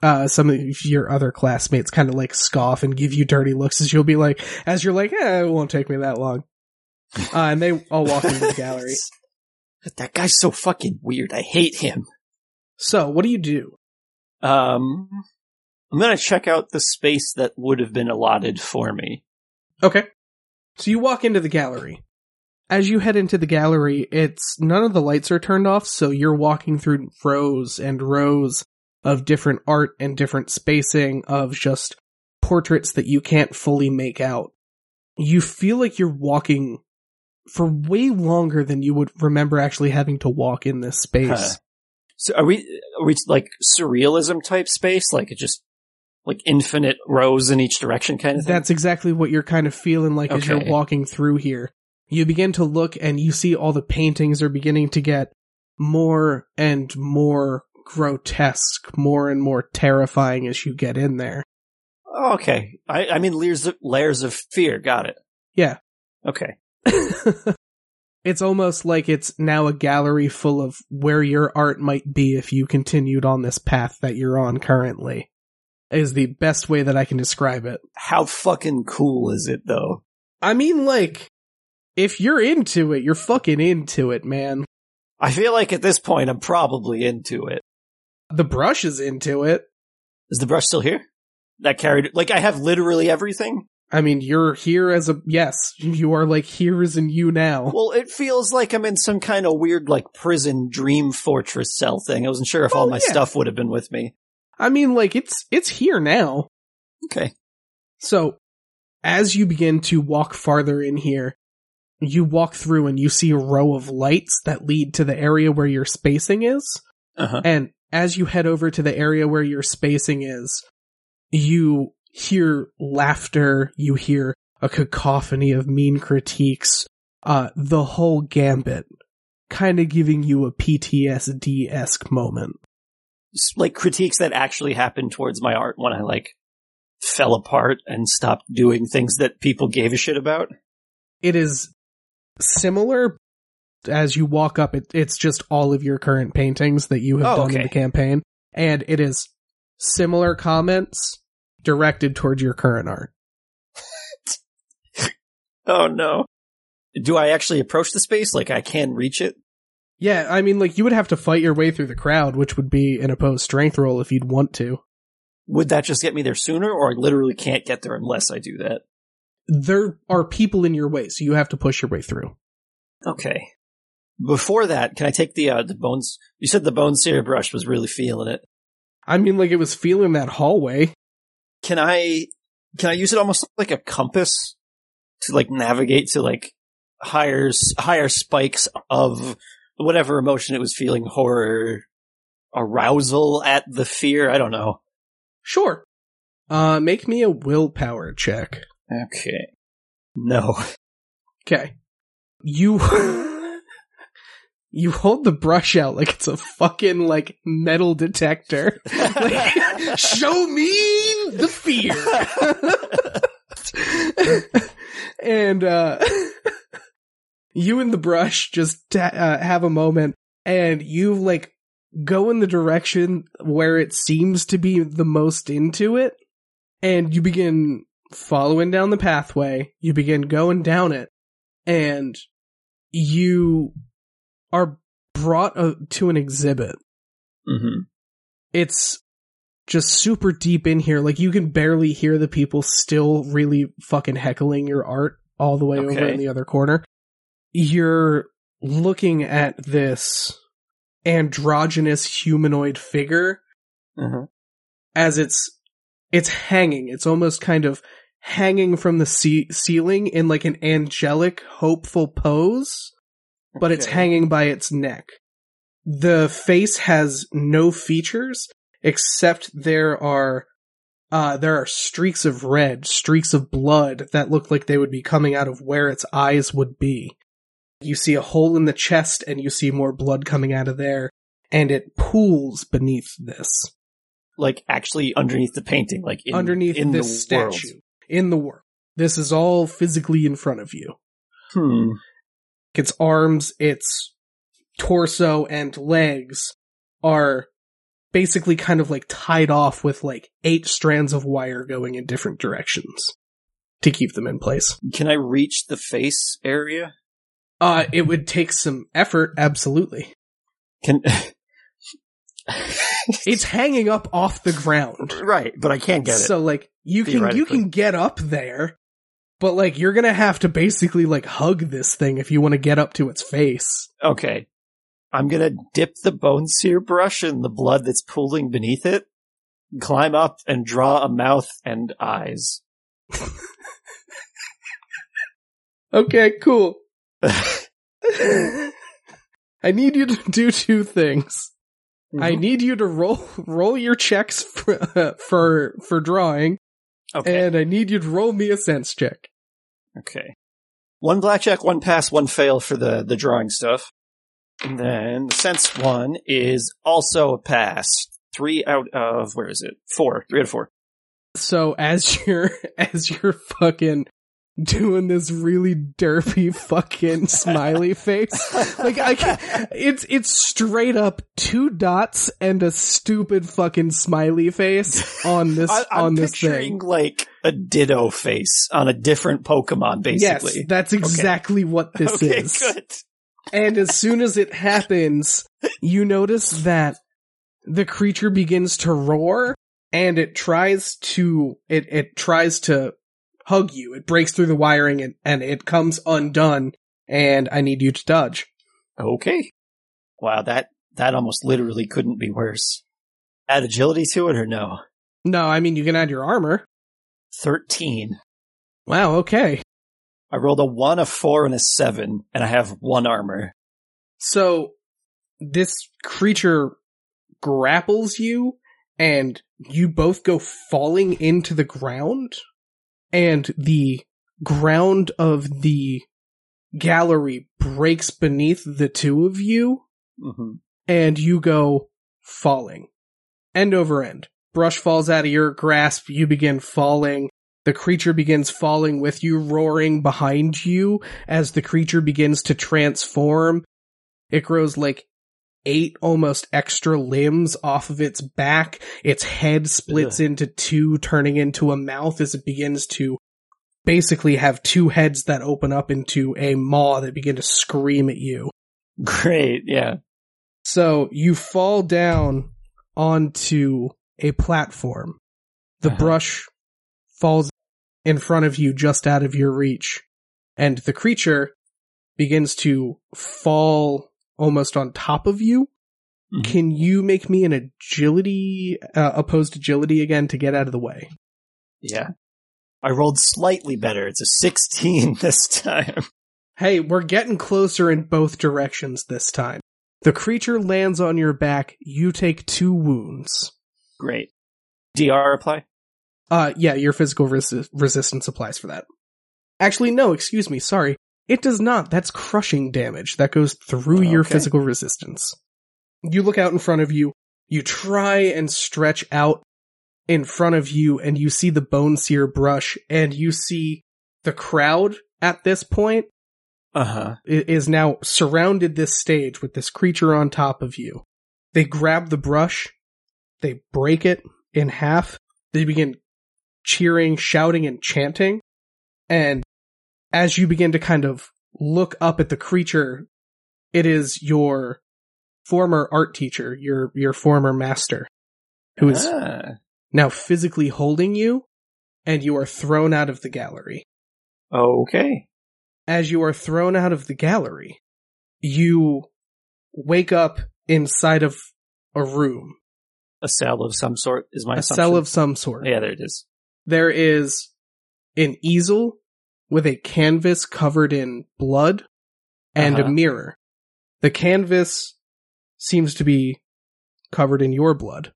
uh, some of your other classmates kind of like scoff and give you dirty looks as you'll be like, as you're like, eh, it won't take me that long. Uh, and they all walk into the gallery. That guy's so fucking weird. I hate him. So what do you do? Um, I'm going to check out the space that would have been allotted for me. Okay. So you walk into the gallery. As you head into the gallery, it's none of the lights are turned off, so you're walking through rows and rows of different art and different spacing of just portraits that you can't fully make out. You feel like you're walking for way longer than you would remember actually having to walk in this space. Huh. So are we, are we like surrealism type space? Like it just like infinite rows in each direction kind of thing? That's exactly what you're kind of feeling like okay. as you're walking through here. You begin to look and you see all the paintings are beginning to get more and more grotesque, more and more terrifying as you get in there. Okay. I, I mean, layers of, layers of fear. Got it. Yeah. Okay. It's almost like it's now a gallery full of where your art might be if you continued on this path that you're on currently, is the best way that I can describe it. How fucking cool is it, though? I mean, like... If you're into it, you're fucking into it, man. I feel like at this point, I'm probably into it. The brush is into it. Is the brush still here? That carried... Like, I have literally everything? I mean, you're here as a... Yes, you are like, here is in you now. Well, it feels like I'm in some kind of weird, like, prison dream fortress cell thing. I wasn't sure if oh, all my yeah. stuff would have been with me. I mean, like, it's it's here now. Okay. So, as you begin to walk farther in here, you walk through and you see a row of lights that lead to the area where your spacing is. Uh-huh. And as you head over to the area where your spacing is, you hear laughter, you hear a cacophony of mean critiques, uh, the whole gambit, kind of giving you a P T S D-esque moment. Like critiques that actually happened towards my art when I like fell apart and stopped doing things that people gave a shit about. It is... similar as you walk up it, it's just all of your current paintings that you have oh, done okay. in the campaign, and it is similar comments directed towards your current art. Oh, no. Do I actually approach the space? Like, I can reach it? Yeah, I mean, like, you would have to fight your way through the crowd, which would be an opposed strength roll if you'd want to. Would that just get me there sooner, or I literally can't get there unless I do that? There are people in your way, so you have to push your way through. Okay. Before that, can I take the uh, the bones? You said the bone sear brush was really feeling it. I mean, like, it was feeling that hallway. Can I can I use it almost like a compass to, like, navigate to, like, higher higher spikes of whatever emotion it was feeling? Horror, arousal at the fear? I don't know. Sure. Uh, make me a willpower check. Okay. No. Okay. You you hold the brush out like it's a fucking, like, metal detector. Like, show me the fear. And uh, you and the brush just ta- uh, have a moment, and you, like, go in the direction where it seems to be the most into it, and you begin following down the pathway, you begin going down it, and you are brought a- to an exhibit. Mm-hmm. It's just super deep in here, like, you can barely hear the people still really fucking heckling your art all the way okay. over in the other corner. You're looking at this androgynous humanoid figure mm-hmm. as it's it's hanging. It's almost kind of hanging from the ce- ceiling in, like, an angelic, hopeful pose, but okay. it's hanging by its neck. The face has no features, except there are uh, there are streaks of red, streaks of blood that look like they would be coming out of where its eyes would be. You see a hole in the chest, and you see more blood coming out of there, and it pools beneath this. Like, actually underneath the painting, like, in, underneath in this the statue. World. In the world. This is all physically in front of you. Hmm. Its arms, its torso, and legs are basically kind of, like, tied off with, like, eight strands of wire going in different directions to keep them in place. Can I reach the face area? Uh, it would take some effort, absolutely. Can It's hanging up off the ground. Right, but I can't get it. So, like, you can you can get up there, but, like, you're gonna have to basically, like, hug this thing if you want to get up to its face. Okay. I'm gonna dip the bone sear brush in the blood that's pooling beneath it, climb up, and draw a mouth and eyes. Okay, cool. I need you to do two things. Mm-hmm. I need you to roll roll your checks for uh, for, for drawing, okay. and I need you to roll me a sense check. Okay. One blackjack, one pass, one fail for the, the drawing stuff. And then the sense one is also a pass. Three out of, where is it? Four. Three out of four. So as you're as you're fucking doing this really derpy fucking smiley face. Like, I can't, it's, it's straight up two dots and a stupid fucking smiley face on this, I, I'm on this picturing, thing. Like, a Ditto face on a different Pokemon, basically. Yes, that's exactly okay. what this okay, is. Good. And as soon as it happens, you notice that the creature begins to roar and it tries to, it, it tries to, hug you. It breaks through the wiring and, and it comes undone, and I need you to dodge. Okay. Wow, that that almost literally couldn't be worse. Add agility to it or no? No, I mean, you can add your armor. thirteen. Wow, okay. I rolled a one, a four, and a seven, and I have one armor. So, this creature grapples you, and you both go falling into the ground. And the ground of the gallery breaks beneath the two of you, mm-hmm. and you go falling. End over end. Brush falls out of your grasp, you begin falling, the creature begins falling with you, roaring behind you as the creature begins to transform. It grows, like, eight almost extra limbs off of its back. Its head splits Ugh. into two, turning into a mouth as it begins to basically have two heads that open up into a maw that begin to scream at you. Great, yeah. So you fall down onto a platform. The uh-huh. brush falls in front of you, just out of your reach, and the creature begins to fall almost on top of you. Mm-hmm. Can you make me an agility, uh, opposed agility again to get out of the way? Yeah. I rolled slightly better. It's a sixteen this time. Hey, we're getting closer in both directions this time. The creature lands on your back. You take two wounds. Great. D R apply? Uh, yeah, your physical resi- resistance applies for that. Actually, no, excuse me, sorry. It does not. That's crushing damage. That goes through okay. your physical resistance. You look out in front of you. You try and stretch out in front of you, and you see the bone sear brush, and you see the crowd at this point uh-huh. is now surrounded this stage with this creature on top of you. They grab the brush. They break it in half. They begin cheering, shouting, and chanting. And as you begin to kind of look up at the creature, it is your former art teacher, your your former master, who is ah. now physically holding you, and you are thrown out of the gallery. Okay. As you are thrown out of the gallery, you wake up inside of a room. A cell of some sort is my assumption. A cell of some sort. Yeah, there it is. There is an easel with a canvas covered in blood and uh-huh. a mirror. The canvas seems to be covered in your blood.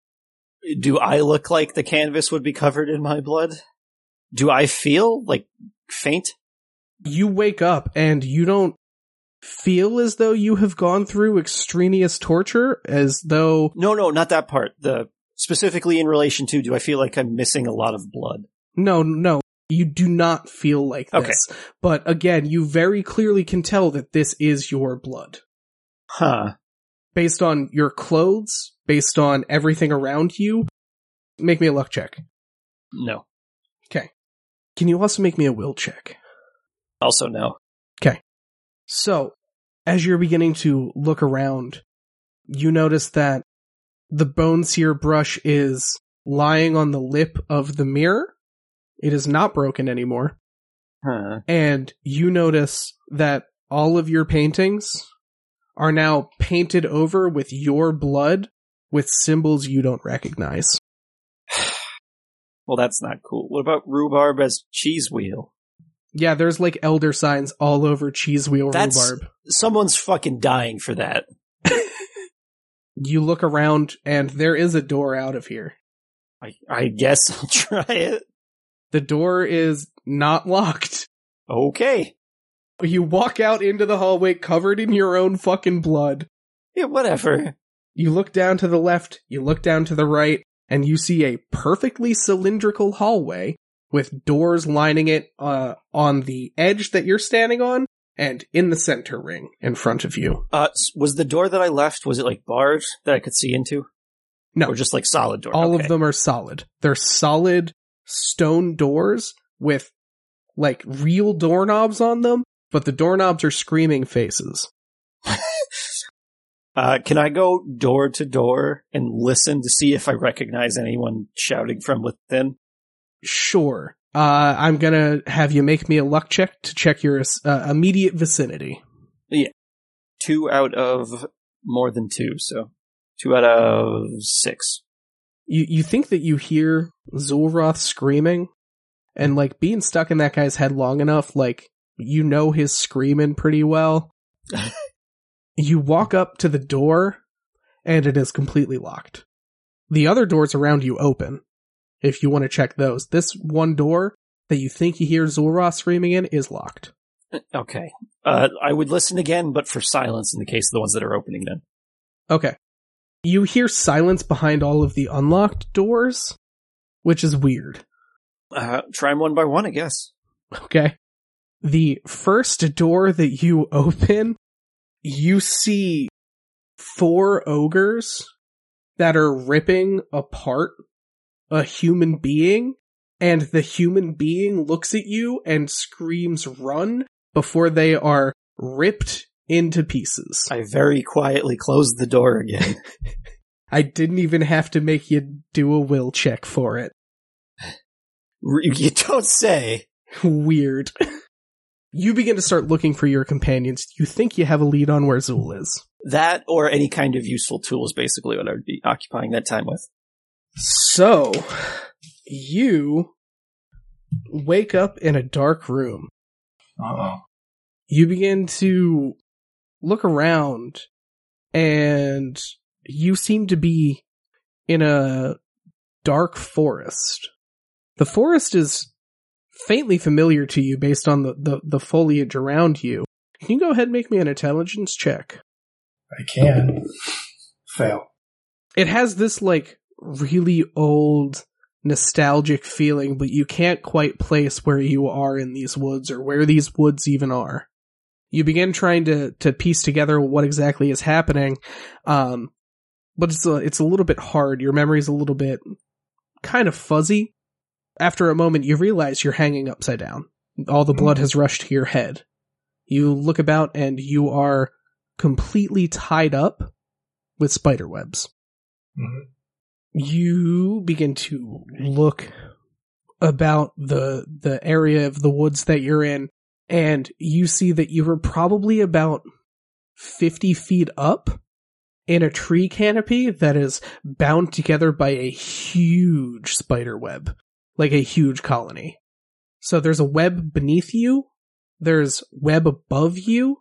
Do I look like the canvas would be covered in my blood? Do I feel, like, faint? You wake up and you don't feel as though you have gone through extraneous torture, as though... No, no, not that part. The specifically in relation to, do I feel like I'm missing a lot of blood? No, no, you do not feel like this. Okay. But again, you very clearly can tell that this is your blood. Huh. Based on your clothes, based on everything around you, make me a luck check. No. Okay. Can you also make me a will check? Also no. Okay. So, as you're beginning to look around, you notice that the bone sear brush is lying on the lip of the mirror. It is not broken anymore. Huh. And you notice that all of your paintings are now painted over with your blood with symbols you don't recognize. Well, that's not cool. What about Rhubarb as Cheese Wheel? Yeah, there's like elder signs all over Cheese Wheel That's, Rhubarb. Someone's fucking dying for that. You look around, and there is a door out of here. I, I guess I'll try it. The door is not locked. Okay. You walk out into the hallway covered in your own fucking blood. Yeah, whatever. You look down to the left, you look down to the right, and you see a perfectly cylindrical hallway with doors lining it uh, on the edge that you're standing on, and in the center ring in front of you. Uh, was the door that I left, was it like barred that I could see into? No. Or just like solid door? All okay. of them are solid. They're solid stone doors with like real doorknobs on them, but the doorknobs are screaming faces. uh, can I go door to door and listen to see if I recognize anyone shouting from within? Sure. Uh, I'm gonna have you make me a luck check to check your uh, immediate vicinity. Yeah. Two out of more than two, so two out of six. You you think that you hear Zulroth screaming, and like being stuck in that guy's head long enough, like you know his screaming pretty well. You walk up to the door, and it is completely locked. The other doors around you open. If you want to check those, this one door that you think you hear Zulroth screaming in is locked. Okay. Uh, I would listen again, but for silence in the case of the ones that are opening then. Okay. You hear silence behind all of the unlocked doors, which is weird. Uh, try them one by one, I guess. Okay. The first door that you open, you see four ogres that are ripping apart a human being, and the human being looks at you and screams "run" before they are ripped into pieces. I very quietly closed the door again. I didn't even have to make you do a will check for it. You don't say. Weird. You begin to start looking for your companions. You think you have a lead on where Zul is. That or any kind of useful tool is basically what I would be occupying that time with. So, you wake up in a dark room. Uh-oh. You begin to look around, and you seem to be in a dark forest. The forest is faintly familiar to you based on the, the, the foliage around you. Can you go ahead and make me an intelligence check? I can. Fail. It has this, like, really old, nostalgic feeling, but you can't quite place where you are in these woods or where these woods even are. You begin trying to, to piece together what exactly is happening, um, but it's a, it's a little bit hard. Your memory's a little bit kind of fuzzy. After a moment, you realize you're hanging upside down. All the blood has rushed to your head. You look about, and you are completely tied up with spider webs. Mm-hmm. You begin to look about the the area of the woods that you're in, and you see that you were probably about fifty feet up in a tree canopy that is bound together by a huge spider web. Like a huge colony. So there's a web beneath you, there's web above you,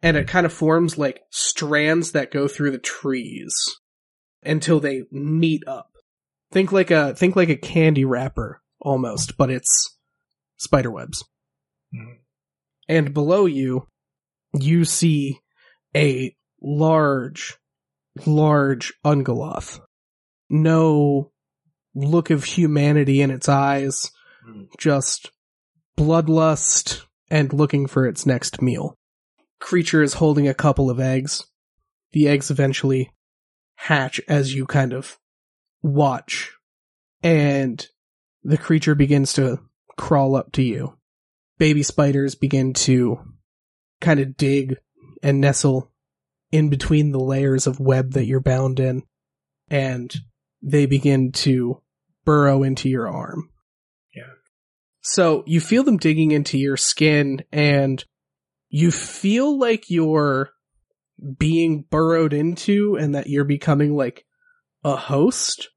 and it kind of forms like strands that go through the trees until they meet up. Think like a think like a candy wrapper almost, but it's spider webs. Mm-hmm. And below you, you see a large, large Ungoloth. No look of humanity in its eyes, just bloodlust and looking for its next meal. Creature is holding a couple of eggs. The eggs eventually hatch as you kind of watch, and the creature begins to crawl up to you. Baby spiders begin to kind of dig and nestle in between the layers of web that you're bound in, and they begin to burrow into your arm. Yeah. So you feel them digging into your skin, and you feel like you're being burrowed into and that you're becoming like a host.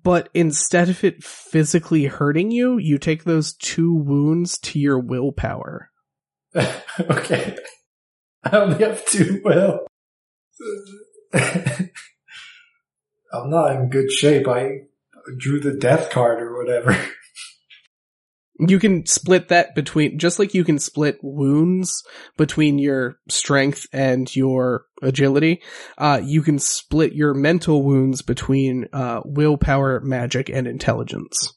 But instead of it physically hurting you, you take those two wounds to your willpower. Okay. I only have two will. I'm not in good shape. I drew the death card or whatever. You can split that between, just like you can split wounds between your strength and your agility, uh, you can split your mental wounds between uh, willpower, magic, and intelligence.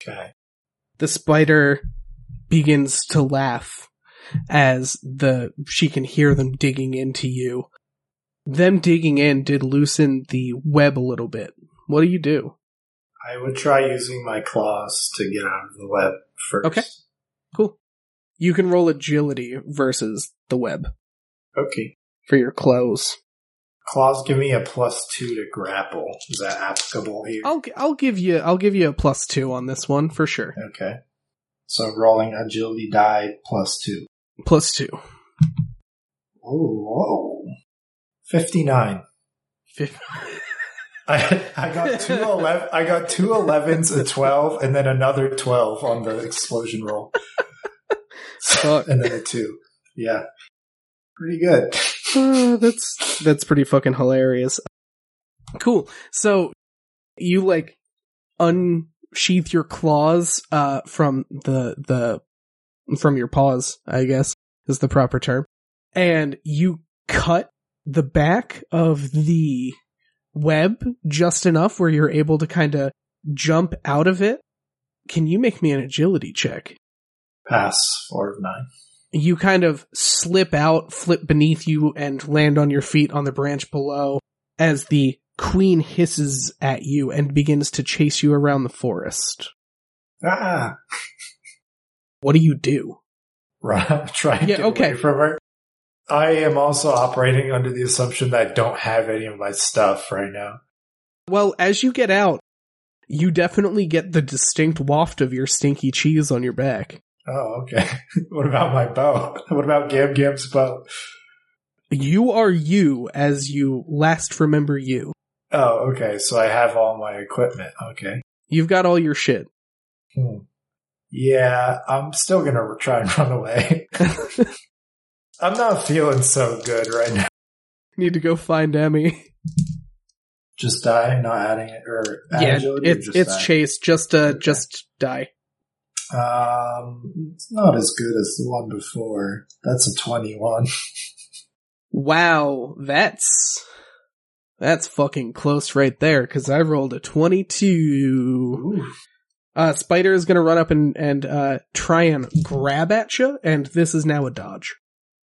Okay. The spider begins to laugh as the she can hear them digging into you. Them digging in did loosen the web a little bit. What do you do? I would try using my claws to get out of the web first. Okay, cool. You can roll agility versus the web. Okay. For your claws. Claws give me a plus two to grapple. Is that applicable here? I'll I'll give you I'll give you a plus two on this one for sure. Okay. So rolling agility die plus two. Plus two. Oh, whoa. fifty-nine. I, I got two eleven. I got two elevens, a twelve, and then another twelve on the explosion roll, so, and then a two. Yeah, pretty good. Uh, that's that's pretty fucking hilarious. Cool. So you like unsheath your claws uh, from the the from your paws, I guess is the proper term, and you cut the back of the web just enough where you're able to kind of jump out of it. Can you make me an agility check? Pass. Four of nine. You kind of slip out, flip beneath you, and land on your feet on the branch below as the queen hisses at you and begins to chase you around the forest. Ah! What do you do? Rob, try to yeah, get okay. away from her. I am also operating under the assumption that I don't have any of my stuff right now. Well, as you get out, you definitely get the distinct waft of your stinky cheese on your back. Oh, okay. What about my bow? What about Gam Gam's bow? You are you as you last remember you. Oh, okay. So I have all my equipment. Okay. You've got all your shit. Hmm. Yeah, I'm still going to try and run away. I'm not feeling so good right now. Need to go find Emmy. Just die, not adding it, or add yeah, agility, it, or just it's die? Chase. Just, uh, okay. just die. Um, it's not as good as the one before. That's a twenty-one. Wow, that's that's fucking close right there. Because I rolled a twenty-two. Ooh. Uh, Spider is going to run up and, and uh, try and grab at you, and this is now a dodge.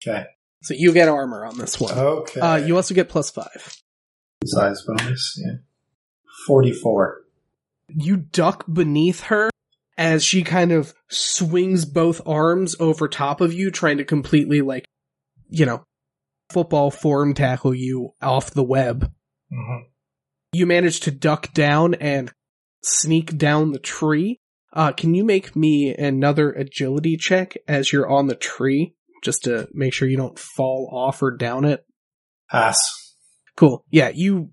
Okay. So you get armor on this one. Okay. Uh, you also get plus five. Size bonus, yeah. forty-four. You duck beneath her as she kind of swings both arms over top of you, trying to completely, like, you know, football form tackle you off the web. Mm-hmm. You manage to duck down and sneak down the tree. Uh, can you make me another agility check as you're on the tree, just to make sure you don't fall off or down it? Pass. Cool. Yeah, you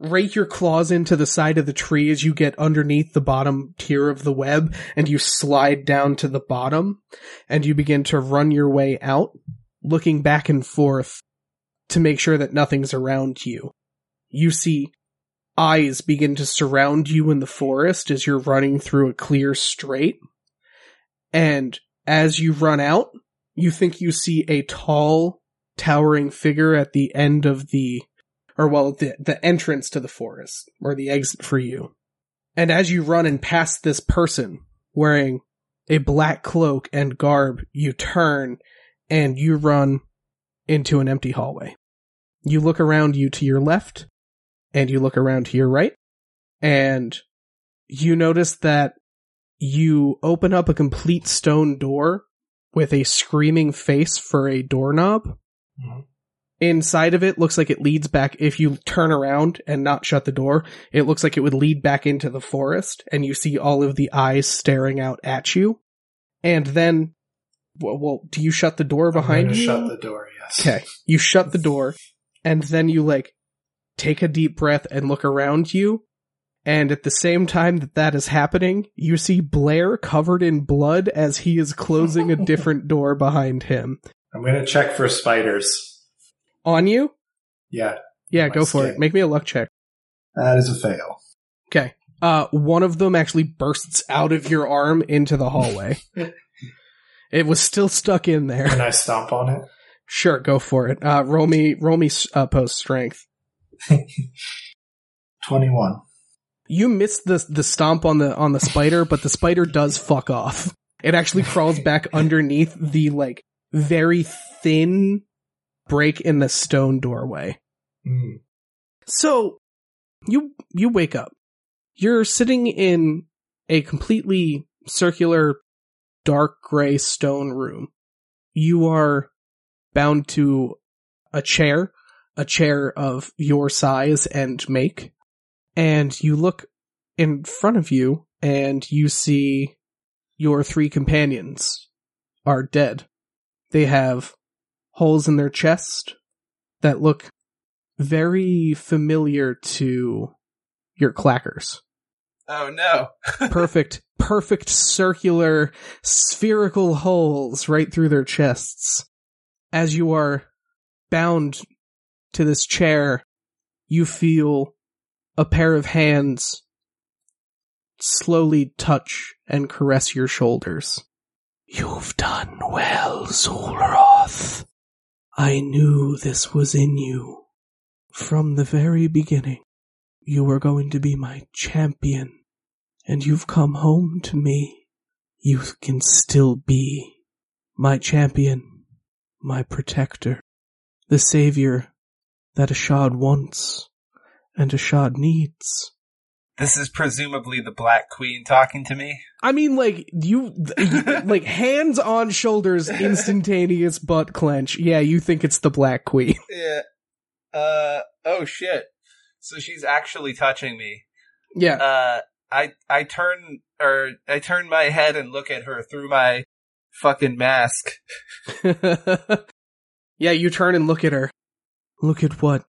rake your claws into the side of the tree as you get underneath the bottom tier of the web, and you slide down to the bottom, and you begin to run your way out, looking back and forth to make sure that nothing's around you. You see eyes begin to surround you in the forest as you're running through a clear strait. And as you run out, you think you see a tall, towering figure at the end of the, or well, the, the entrance to the forest, or the exit for you. And as you run and pass this person, wearing a black cloak and garb, you turn and you run into an empty hallway. You look around you to your left, and you look around to your right, and you notice that you open up a complete stone door with a screaming face for a doorknob. Mm-hmm. Inside of it looks like it leads back, if you turn around and not shut the door, it looks like it would lead back into the forest, and you see all of the eyes staring out at you. And then, well, do you shut the door behind you? Shut the door, yes. Okay, you shut the door, and then you, like, take a deep breath and look around you, and at the same time that that is happening, you see Blair covered in blood as he is closing a different door behind him. I'm going to check for spiders. On you? Yeah. Yeah, go for it. Make me a luck check. That is a fail. Okay. Uh, one of them actually bursts out of your arm into the hallway. It was still stuck in there. Can I stomp on it? Sure, go for it. Uh, roll me, roll me uh, post strength. twenty-one. You missed the the stomp on the on the spider, but the spider does fuck off. It actually crawls back underneath the, like, very thin break in the stone doorway. Mm. So you you wake up. You're sitting in a completely circular, dark gray stone room. You are bound to a chair. A chair of your size and make, and you look in front of you, and you see your three companions are dead. They have holes in their chest that look very familiar to your clackers. Oh no. Perfect, perfect circular, spherical holes right through their chests. As you are bound to this chair, you feel a pair of hands slowly touch and caress your shoulders. You've done well, Zulroth. I knew this was in you. From the very beginning, you were going to be my champion, and you've come home to me. You can still be my champion, my protector, the savior that Ashad wants and Ashad needs. This is presumably the Black Queen talking to me. I mean, like, you, like, hands on shoulders, instantaneous butt clench. Yeah, you think it's the Black Queen. Yeah. Uh, oh shit. So she's actually touching me. Yeah. Uh, I, I turn, or I turn my head and look at her through my fucking mask. Yeah, you turn and look at her. Look at what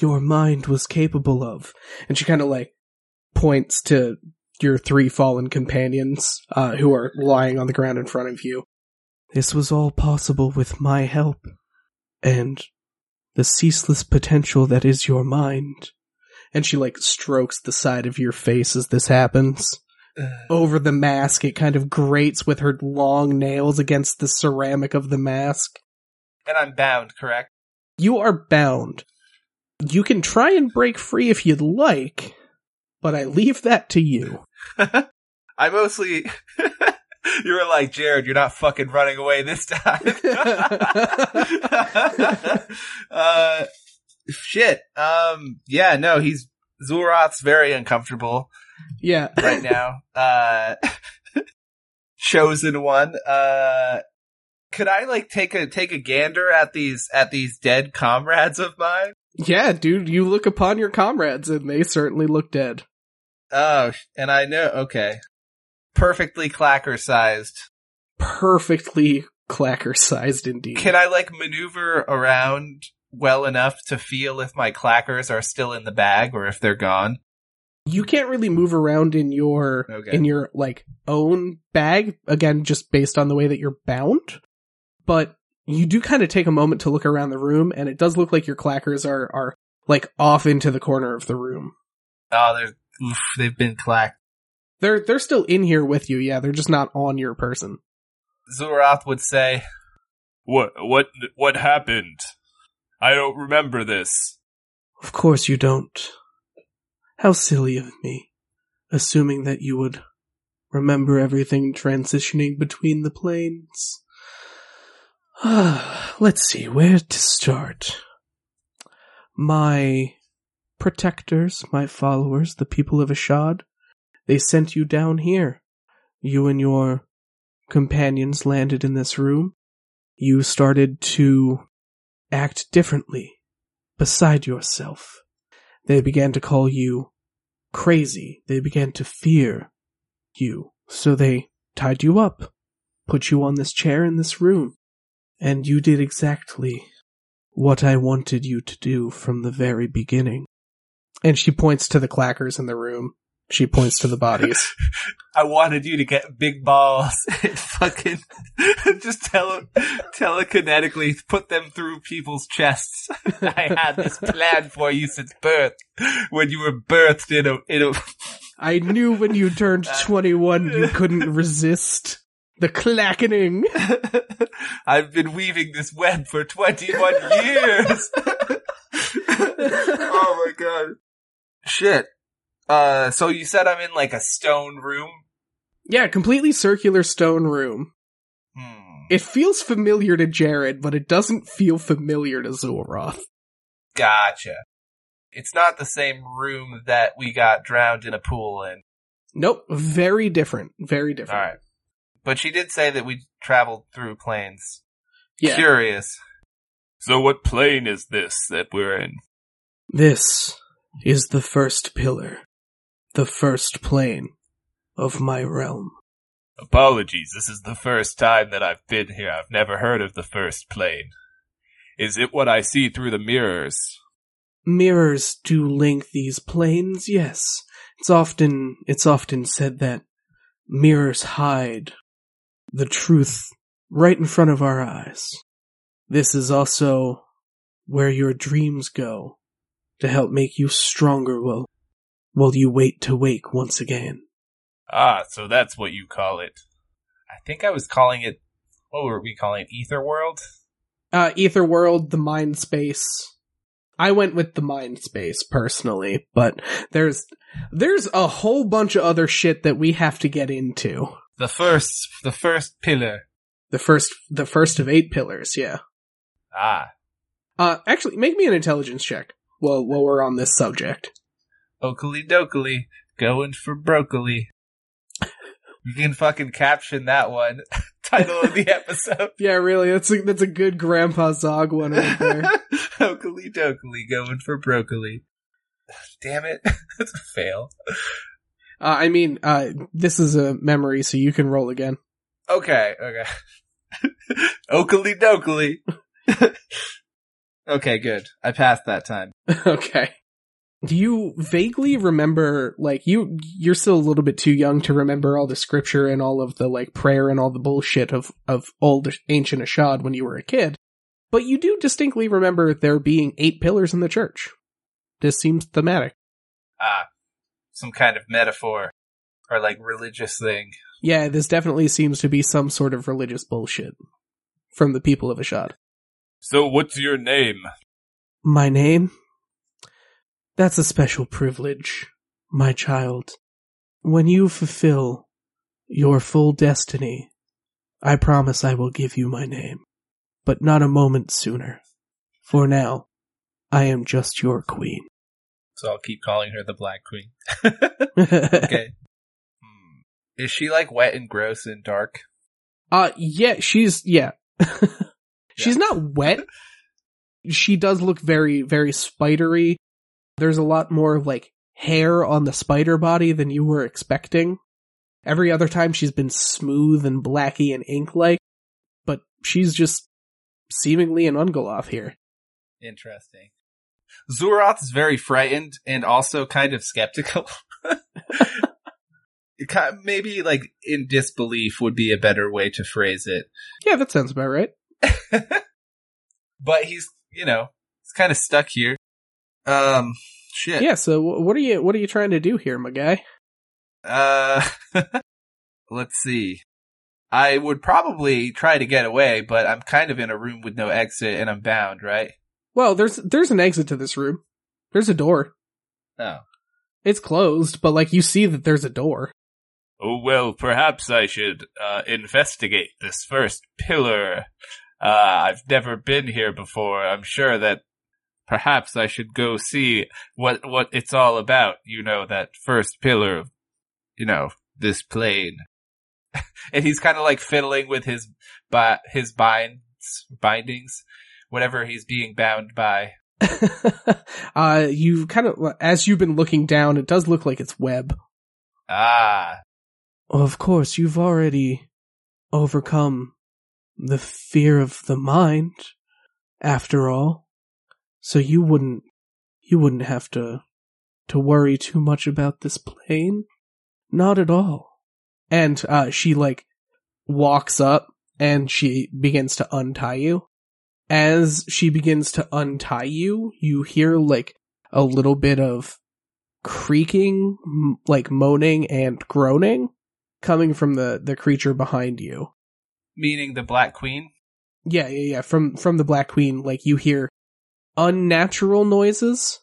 your mind was capable of. And she kind of, like, points to your three fallen companions, uh, who are lying on the ground in front of you. This was all possible with my help, and the ceaseless potential that is your mind. And she, like, strokes the side of your face as this happens. Over the mask, it kind of grates with her long nails against the ceramic of the mask. And I'm bound, correct? You are bound. You can try and break free if you'd like, but I leave that to you. I mostly... You were like, Jared, you're not fucking running away this time. uh, shit. Um, yeah, no, he's... Zulroth's very uncomfortable. Yeah. Right now. Uh, chosen one. Uh, could I, like, take a, take a gander at these, at these dead comrades of mine? Yeah, dude, you look upon your comrades and they certainly look dead. Oh, and I know, okay. Perfectly clacker-sized. Perfectly clacker-sized, indeed. Can I, like, maneuver around well enough to feel if my clackers are still in the bag or if they're gone? You can't really move around in your, okay. in your, like, own bag, again, just based on the way that you're bound, but you do kind of take a moment to look around the room, and it does look like your clackers are, are like, off into the corner of the room. Oh, they're, oof, they've been clacked. They're they're still in here with you, yeah. They're just not on your person. Zulroth would say, "What what what happened? I don't remember this." Of course you don't. How silly of me, assuming that you would remember everything transitioning between the planes. Let's see where to start. My protectors, my followers, the people of Ashad. They sent you down here. You and your companions landed in this room. You started to act differently, beside yourself. They began to call you crazy. They began to fear you. So they tied you up, put you on this chair in this room, and you did exactly what I wanted you to do from the very beginning. And she points to the clackers in the room. She points to the bodies. I wanted you to get big balls and fucking just tele- telekinetically put them through people's chests. I had this plan for you since birth, when you were birthed in a... In a I knew when you turned twenty-one you couldn't resist the clackening. I've been weaving this web for twenty-one years. Oh my god. Shit. Uh, so you said I'm in, like, a stone room? Yeah, completely circular stone room. Hmm. It feels familiar to Jared, but it doesn't feel familiar to Zulroth. Gotcha. It's not the same room that we got drowned in a pool in. Nope, very different, very different. Alright. But she did say that we traveled through planes. Yeah. Curious. So what plane is this that we're in? This is the first pillar. The first plane of my realm. Apologies, this is the first time that I've been here. I've never heard of the first plane. Is it what I see through the mirrors? Mirrors do link these planes, yes. It's often, it's often said that mirrors hide the truth right in front of our eyes. This is also where your dreams go to help make you stronger while Well, you wait to wake once again. Ah, so that's what you call it. I think I was calling it... What were we calling it? Ether World? Uh, Ether World, the Mind Space. I went with the Mind Space, personally. But there's there's a whole bunch of other shit that we have to get into. The first, the first pillar. The first, the first of eight pillars, yeah. Ah. Uh, actually, make me an intelligence check while, while we're on this subject. Oakley dokley, going for broccoli. You can fucking caption that one. Title of the episode. Yeah, really, that's a, that's a good Grandpa Zog one right there. Oakley dokley, going for broccoli. Damn it. That's a fail. Uh, I mean, uh, this is a memory, so you can roll again. Okay, okay. Oakley dokley. Okay, good. I passed that time. Okay. Do you vaguely remember, like, you, you're still a little bit too young to remember all the scripture and all of the, like, prayer and all the bullshit of, of old ancient Ashad when you were a kid, but you do distinctly remember there being eight pillars in the church. This seems thematic. Ah, some kind of metaphor, or, like, religious thing. Yeah, this definitely seems to be some sort of religious bullshit from the people of Ashad. So what's your name? My name? That's a special privilege, my child. When you fulfill your full destiny, I promise I will give you my name, but not a moment sooner. For now, I am just your queen. So I'll keep calling her the Black Queen. Okay. Is she, like, wet and gross and dark? Uh, yeah, she's, yeah. She's yeah. not wet. She does look very, very spidery. There's a lot more, like, hair on the spider body than you were expecting. Every other time she's been smooth and blacky and ink-like, but she's just seemingly an Ungoloth here. Interesting. Zulroth is very frightened and also kind of skeptical. Maybe, like, in disbelief would be a better way to phrase it. Yeah, that sounds about right. But he's, you know, he's kind of stuck here. Um, shit. Yeah. So, what are you? What are you trying to do here, my guy? Uh, let's see. I would probably try to get away, but I'm kind of in a room with no exit, and I'm bound, right? Well, there's there's an exit to this room. There's a door. Oh, it's closed, but like you see that there's a door. Oh well, perhaps I should uh, investigate this first pillar. Uh, I've never been here before. I'm sure that. Perhaps I should go see what, what it's all about, you know, that first pillar of, you know, this plane. And he's kind of like fiddling with his bi- his binds, bindings, whatever he's being bound by. uh, you kind of, as you've been looking down, it does look like it's web. Ah. Of course, you've already overcome the fear of the mind, after all. So you wouldn't, you wouldn't have to, to worry too much about this plane? Not at all. And, uh, she, like, walks up and she begins to untie you. As she begins to untie you, you hear, like, a little bit of creaking, m- like, moaning and groaning coming from the, the creature behind you. Meaning the Black Queen? Yeah, yeah, yeah. From, from the Black Queen, like, you hear unnatural noises,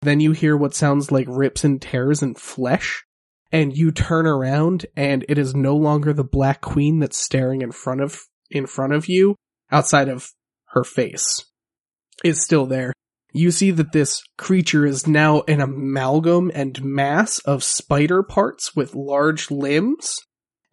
then you hear what sounds like rips and tears and flesh, and you turn around and it is no longer the Black Queen that's staring in front of in front of you. Outside of her face is still there. You see that this creature is now an amalgam and mass of spider parts with large limbs,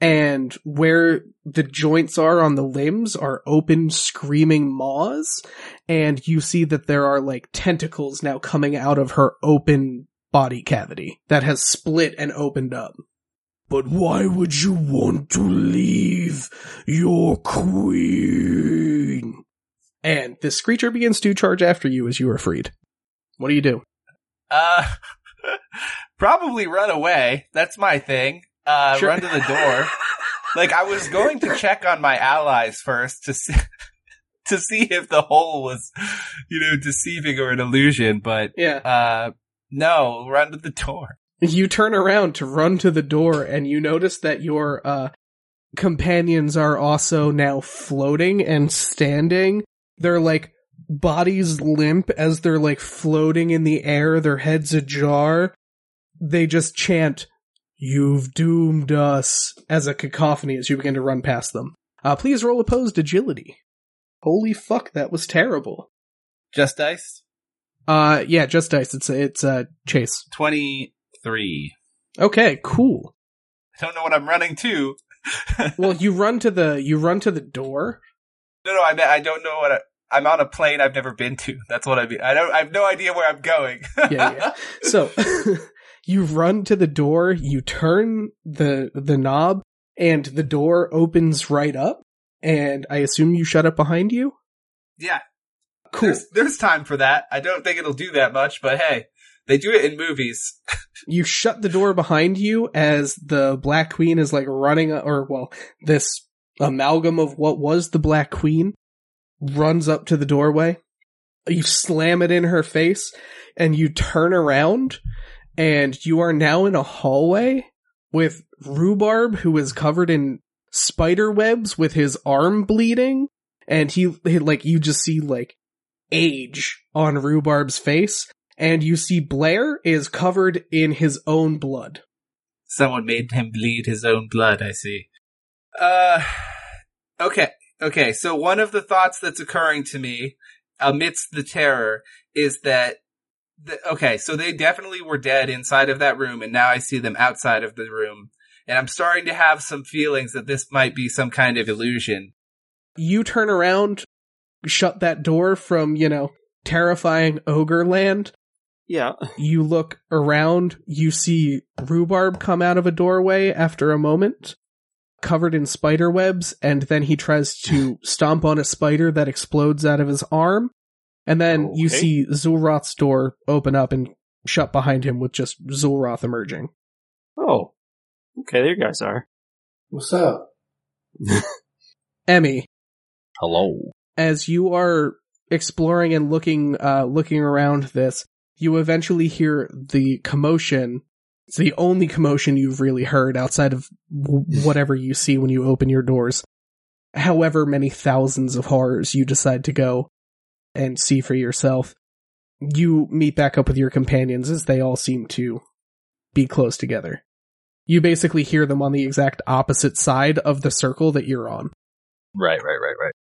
and where the joints are on the limbs are open, screaming maws, and you see that there are, like, tentacles now coming out of her open body cavity that has split and opened up. But why would you want to leave your queen? And this creature begins to charge after you as you are freed. What do you do? Uh, probably run away. That's my thing. Uh, sure. Run to the door. Like, I was going to check on my allies first to see, to see if the hole was, you know, deceiving or an illusion, but, yeah. uh, no, run to the door. You turn around to run to the door, and you notice that your, uh, companions are also now floating and standing. They're, like, bodies limp as they're, like, floating in the air, their heads ajar. They just chant, "You've doomed us," as a cacophony as you begin to run past them. Uh, please roll opposed agility. Holy fuck, that was terrible. Just dice? Uh, yeah, just dice. It's it's uh, chase. twenty-three. Okay, cool. I don't know what I'm running to. Well, you run to the you run to the door. No, no, I mean, I don't know what I, I'm on a plane I've never been to. That's what I mean. I don't. I have no idea where I'm going. yeah, yeah. So you run to the door. You turn the the knob, and the door opens right up. And I assume you shut it behind you? Yeah. Cool. There's, there's time for that. I don't think it'll do that much, but hey, they do it in movies. You shut the door behind you as the Black Queen is like running, or well, this amalgam of what was the Black Queen runs up to the doorway. You slam it in her face and you turn around and you are now in a hallway with Rhubarb, who is covered in spider webs with his arm bleeding. And he, he like, you just see like age on Rhubarb's face. And you see Blair is covered in his own blood. Someone made him bleed his own blood, I see. Uh, okay, okay. So one of the thoughts that's occurring to me amidst the terror is that, the, okay, so they definitely were dead inside of that room, and now I see them outside of the room. And I'm starting to have some feelings that this might be some kind of illusion. You turn around, shut that door from, you know, terrifying ogre land. Yeah. You look around, you see Rhubarb come out of a doorway after a moment, covered in spider webs, and then he tries to stomp on a spider that explodes out of his arm, and then okay. You see Zulroth's door open up and shut behind him with just Zulroth emerging. Oh. Okay, there you guys are. What's up? Emmy. Hello. As you are exploring and looking uh, looking around this, you eventually hear the commotion. It's the only commotion you've really heard outside of w- whatever you see when you open your doors. However many thousands of horrors you decide to go and see for yourself, you meet back up with your companions as they all seem to be close together. You basically hear them on the exact opposite side of the circle that you're on. Right, right, right, right.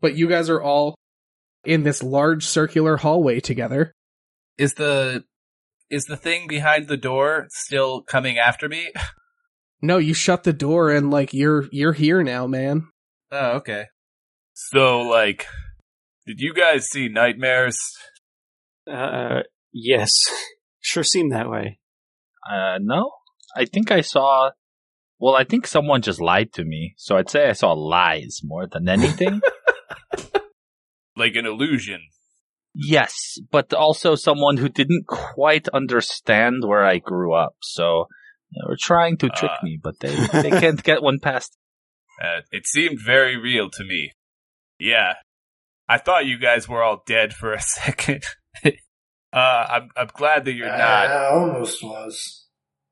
But you guys are all in this large circular hallway together. Is the is the thing behind the door still coming after me? No, you shut the door and like you're you're here now, man. Oh, okay. So like, did you guys see nightmares? Uh, yes. Sure seemed that way. Uh, no. I think I saw, well, I think someone just lied to me. So I'd say I saw lies more than anything. Like an illusion. Yes, but also someone who didn't quite understand where I grew up. So they were trying to trick uh, me, but they, they can't get one past. Uh, it seemed very real to me. Yeah. I thought you guys were all dead for a second. uh, I'm, I'm glad that you're uh, not. I almost was.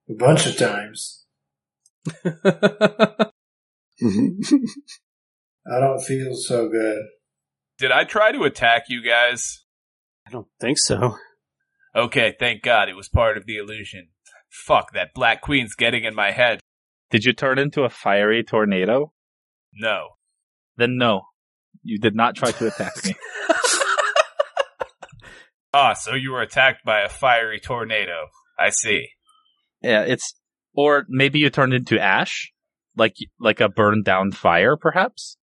A bunch of times. I don't feel so good. Did I try to attack you guys? I don't think so. Okay, thank God it was part of the illusion. Fuck, that Black Queen's getting in my head. Did you turn into a fiery tornado? No. Then no. You did not try to attack me. Ah, so you were attacked by a fiery tornado. I see. Yeah, it's, or maybe you turned into ash, like like a burned down fire, perhaps.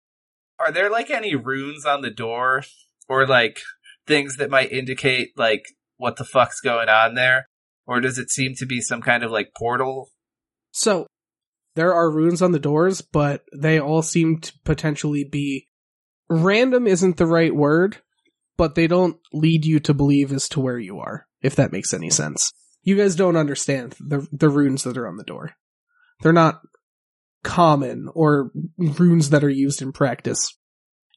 Are there like any runes on the door, or like things that might indicate like what the fuck's going on there, or does it seem to be some kind of like portal? So there are runes on the doors, but they all seem to potentially be random. Isn't the right word, but they don't lead you to believe as to where you are, if that makes any sense. You guys don't understand the the runes that are on the door. They're not common or runes that are used in practice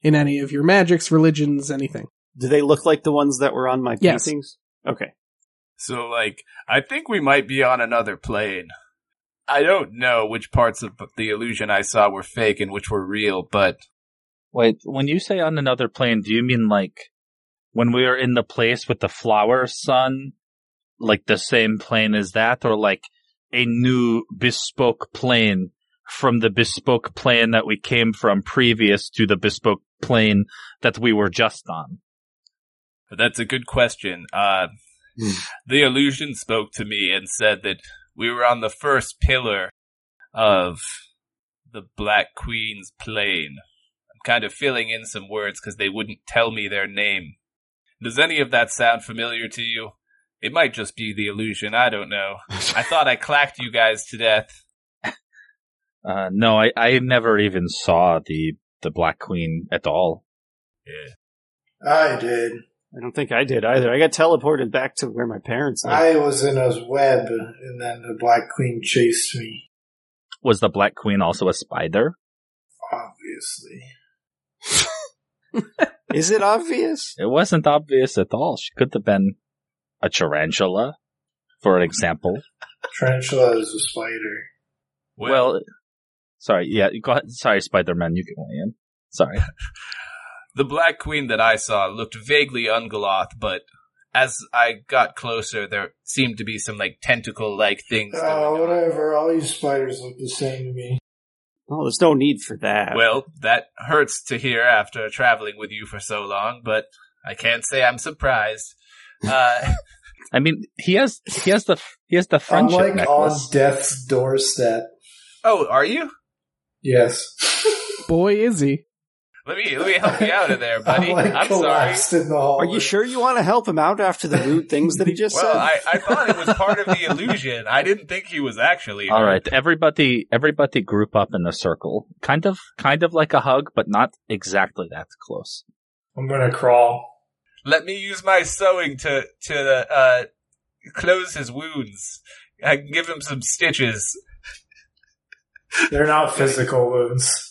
in any of your magics, religions, anything. Do they look like the ones that were on my paintings? Yes. Okay. So, like, I think we might be on another plane. I don't know which parts of the illusion I saw were fake and which were real, but... Wait, when you say on another plane, do you mean, like, when we are in the place with the flower sun... Like the same plane as that, or like a new bespoke plane from the bespoke plane that we came from previous to the bespoke plane that we were just on? That's a good question. Uh, mm. The illusion spoke to me and said that we were on the first pillar of the Black Queen's plane. I'm kind of filling in some words because they wouldn't tell me their name. Does any of that sound familiar to you? It might just be the illusion. I don't know. I thought I clacked you guys to death. Uh, no, I, I never even saw the, the Black Queen at all. Yeah. I did. I don't think I did either. I got teleported back to where my parents lived. I was in a web, and then the Black Queen chased me. Was the Black Queen also a spider? Obviously. Is it obvious? It wasn't obvious at all. She could have been a tarantula, for an example. Tarantula is a spider. Well, well sorry, yeah, go ahead. Sorry, Spider-Man, you can weigh in. Sorry. The Black Queen that I saw looked vaguely Ungoloth, but as I got closer, there seemed to be some, like, tentacle-like things. Oh, uh, whatever. All these spiders look the same to me. Oh, there's no need for that. Well, that hurts to hear after traveling with you for so long, but I can't say I'm surprised. Uh, I mean, he has he has the he has the friendship necklace. I'm like on death's doorstep. Oh, are you? Yes. Boy, is he. Let me let me help you out of there, buddy. I'm, like I'm sorry. In the Are you sure you want to help him out after the rude things that he just well, said? Well, I, I thought it was part of the illusion. I didn't think he was actually. All hurt. Right, everybody, everybody, group up in a circle, kind of, kind of like a hug, but not exactly that close. I'm gonna crawl. Let me use my sewing to to uh, close his wounds. I can give him some stitches. They're not physical wounds.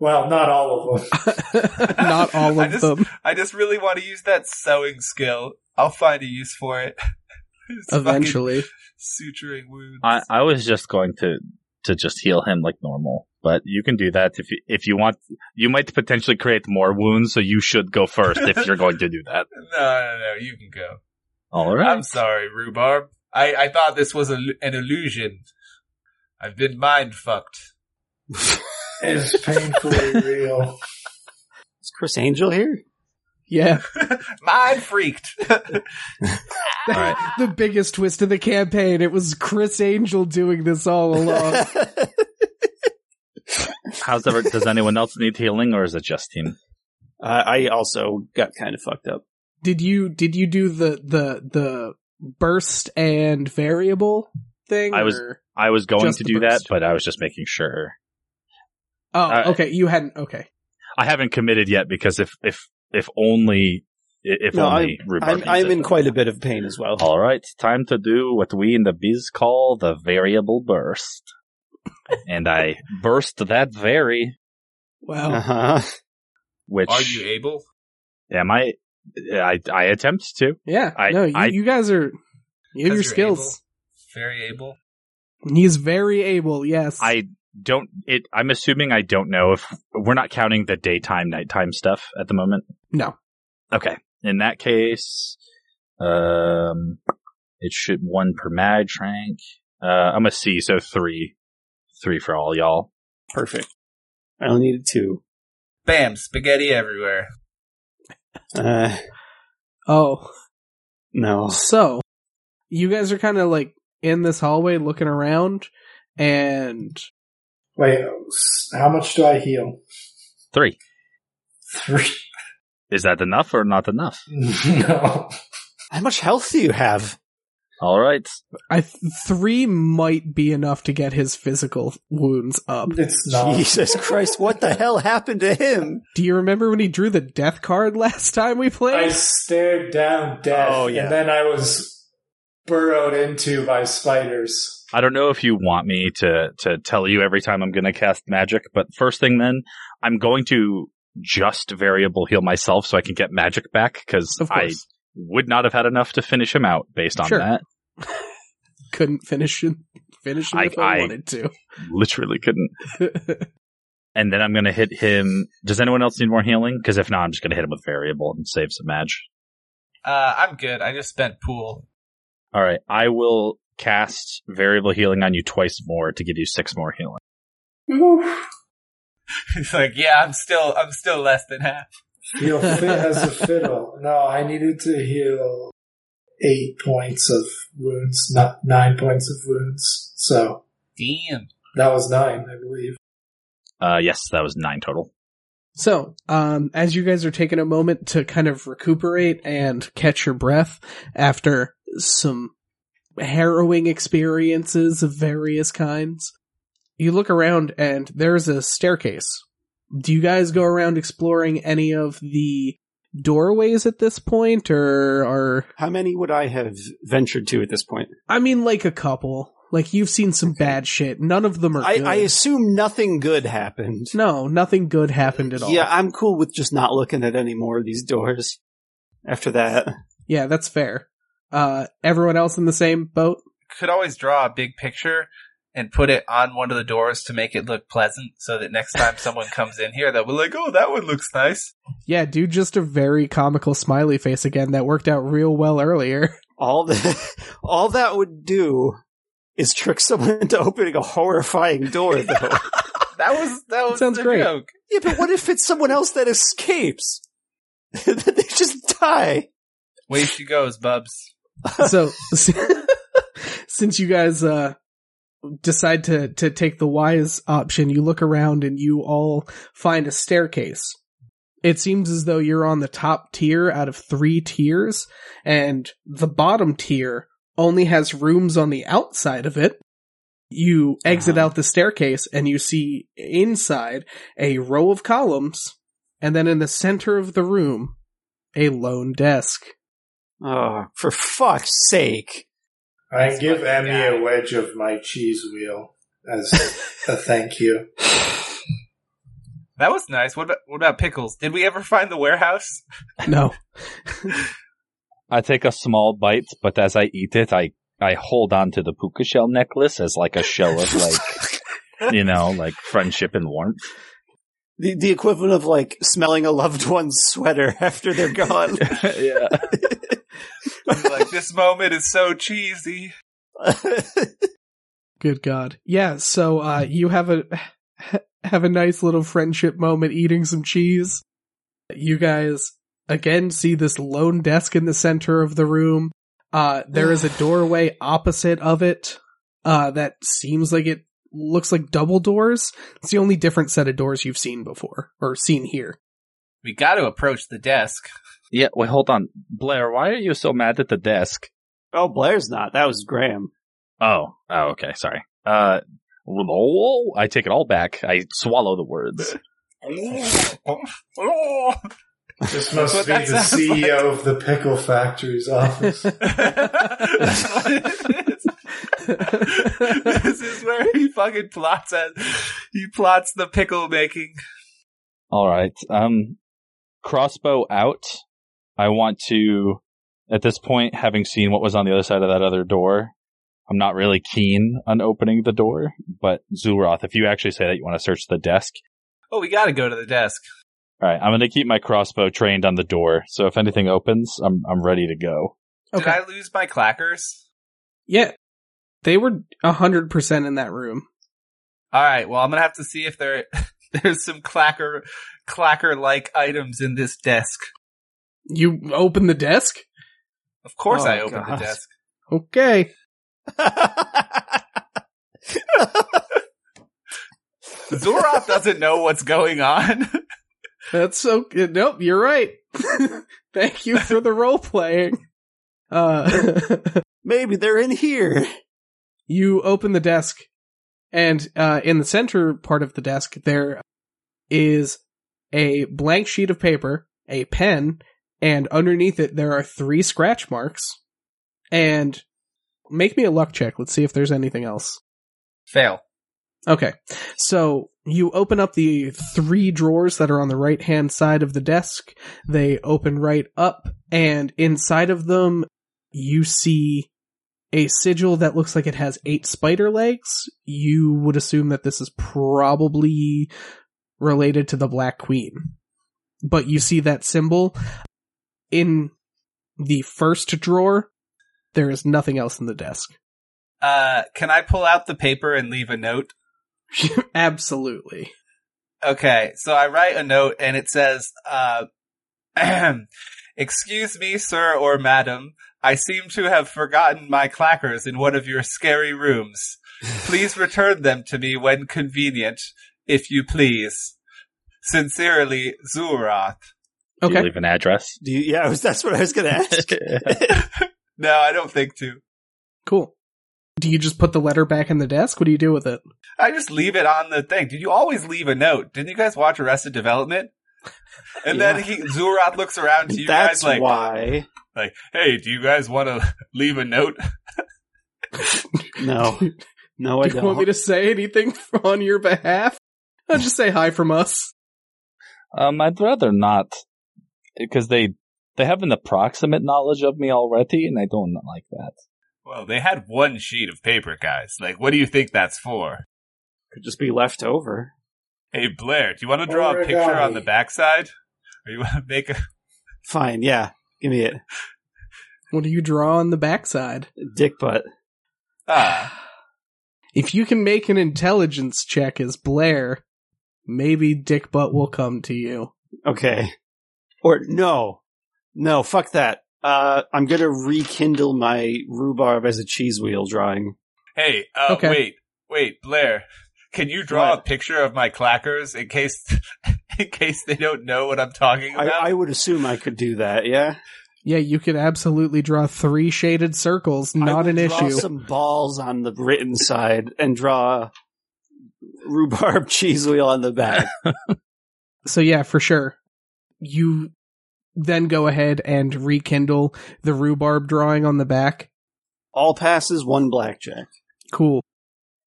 Well, not all of them. Not all of I just, them. I just really want to use that sewing skill. I'll find a use for it. Eventually. Suturing wounds. I, I was just going to, to just heal him like normal, but you can do that if you, if you want. You might potentially create more wounds, so you should go first if you're going to do that. No, no, no. You can go. All right. I'm sorry, Rhubarb. I, I thought this was a, an illusion. I've been mind-fucked. It's painfully real. Is Chris Angel here? Yeah. Mind freaked. Right. The biggest twist of the campaign. It was Chris Angel doing this all along. How's ever? Does anyone else need healing, or is it just him? Uh, I also got kind of fucked up. Did you? Did you do the the the burst and variable thing? I was I was going to do burst. that, but I was just making sure. Oh, okay. You hadn't. Okay, I haven't committed yet because if if if only if no, only I'm, I'm, I'm in quite a bit of pain as well. All right, time to do what we in the biz call the variable burst, and I burst that very. Well, uh-huh. Which are you able? Am I? I I attempt to. Yeah. I, no, you, I, you guys are. You have your skills. Able, very able. He's very able. Yes. I. Don't it? I'm assuming I don't know if we're not counting the daytime, nighttime stuff at the moment. No. Okay. In that case, um, it should one per mag rank. Uh, I'm a C, so three, three for all y'all. Perfect. I only needed two. Bam! Spaghetti everywhere. Uh. Oh. No. So you guys are kind of like in this hallway, looking around, and. Wait, how much do I heal? Three. Three. Is that enough or not enough? No. How much health do you have? All right. I th- three might be enough to get his physical wounds up. It's not. Jesus Christ, what the hell happened to him? Do you remember when he drew the death card last time we played? I stared down death, oh, yeah. And then I was burrowed into by spiders. I don't know if you want me to, to tell you every time I'm going to cast magic, but first thing then, I'm going to just variable heal myself so I can get magic back, because I would not have had enough to finish him out based on sure. that. Couldn't finish him, finish him I, if I, I wanted to. Literally couldn't. And then I'm going to hit him. Does anyone else need more healing? Because if not, I'm just going to hit him with variable and save some mag. Uh, I'm good. I just spent pool. All right. I will... cast variable healing on you twice more to give you six more healing. Oof. It's like, yeah, I'm still, I'm still less than half. You'll fit as a fiddle. No, I needed to heal eight points of wounds, not nine points of wounds. So, damn, that was nine, I believe. Uh, yes, that was nine total. So, um, as you guys are taking a moment to kind of recuperate and catch your breath after some harrowing experiences of various kinds, you look around and there's a staircase. Do you guys go around exploring any of the doorways at this point, or are... How many would I have ventured to at this point? I mean, like a couple. Like, you've seen some bad shit. None of them are I, good. I assume nothing good happened. No, nothing good happened at all. Yeah, I'm cool with just not looking at any more of these doors after that. Yeah, that's fair. Uh, everyone else in the same boat? Could always draw a big picture and put it on one of the doors to make it look pleasant so that next time someone comes in here, they'll be like, oh, that one looks nice. Yeah, do just a very comical smiley face again that worked out real well earlier. All the, all that would do is trick someone into opening a horrifying door, though. that was that was sounds great. Joke. Yeah, but what if it's someone else that escapes? They just die. Way she goes, bubs. So, since you guys uh, decide to, to take the wise option, you look around and you all find a staircase. It seems as though you're on the top tier out of three tiers, and the bottom tier only has rooms on the outside of it. You exit out the staircase and you see inside a row of columns, and then in the center of the room, a lone desk. Oh, for fuck's sake. I That's give Emmy guy. a wedge of my cheese wheel as a thank you. That was nice. What about, what about pickles? Did we ever find the warehouse? No. I take a small bite, but as I eat it, I, I hold on to the puka shell necklace as like a show of like, you know, like friendship and warmth. The the equivalent of like smelling a loved one's sweater after they're gone. Yeah. Like, this moment is so cheesy. Good God. Yeah. So, uh, you have a, have a nice little friendship moment eating some cheese. You guys again see this lone desk in the center of the room. Uh, there is a doorway opposite of it. Uh, that seems like it looks like double doors. It's the only different set of doors you've seen before, or seen here. We got to approach the desk. Yeah, wait, hold on. Blair, why are you so mad at the desk? Oh, Blair's not. That was Graham. Oh, oh, okay, sorry. Uh, I take it all back. I swallow the words. This must be the C E O like. of the pickle factory's office. That's what it is. This is where he fucking plots at. He plots the pickle making. All right. Um, crossbow out. I want to, at this point, having seen what was on the other side of that other door, I'm not really keen on opening the door, but Zulroth, if you actually say that you want to search the desk. Oh, we got to go to the desk. All right, I'm going to keep my crossbow trained on the door, so if anything opens, I'm I'm ready to go. Okay. Did I lose my clackers? Yeah, they were one hundred percent in that room. All right, well, I'm going to have to see if there there's some clacker clacker-like items in this desk. You open the desk? Of course oh, I open God. the desk. Okay. Zulroth doesn't know what's going on. That's so... Nope, you're right. Thank you for the role-playing. Uh, Maybe they're in here. You open the desk, and uh, in the center part of the desk, there is a blank sheet of paper, a pen, and underneath it, there are three scratch marks. And make me a luck check. Let's see if there's anything else. Fail. Okay, so you open up the three drawers that are on the right-hand side of the desk. They open right up, and inside of them, you see a sigil that looks like it has eight spider legs. You would assume that this is probably related to the Black Queen. But you see that symbol. In the first drawer, there is nothing else in the desk. Uh, can I pull out the paper and leave a note? Absolutely. Okay, so I write a note and it says, uh, excuse me, sir or madam, I seem to have forgotten my clackers in one of your scary rooms. Please return them to me when convenient, if you please. Sincerely, Zulroth. Okay. Do you leave an address? Do you, yeah, that's what I was going to ask. No, I don't think to. Cool. Do you just put the letter back in the desk? What do you do with it? I just leave it on the thing. Did you always leave a note? Didn't you guys watch Arrested Development? And yeah. then he, Zulroth looks around to you that's guys like, why? Like, hey, do you guys want to leave a note? No. No, I don't. Do you want me to say anything on your behalf? I'll just say hi from us. Um, I'd rather not, because they, they have an approximate knowledge of me already, and I don't like that. Well, they had one sheet of paper, guys. Like, what do you think that's for? Could just be left over. Hey, Blair, do you want to draw or a picture guy. on the backside? Or you want to make a... Fine, yeah. Give me it. What do you draw on the backside? Dick butt. Ah. If you can make an intelligence check as Blair, maybe Dick Butt will come to you. Okay. Or no. No, fuck that. Uh, I'm going to rekindle my rhubarb as a cheese wheel drawing. Hey, uh, okay. wait. Wait, Blair. Can you draw what? a picture of my clackers in case in case they don't know what I'm talking about? I, I would assume I could do that, yeah? Yeah, you could absolutely draw three shaded circles, not an issue. I would draw some balls on the written side and draw rhubarb cheese wheel on the back. So yeah, for sure. You then go ahead and rekindle the rhubarb drawing on the back. All passes, one blackjack. Cool.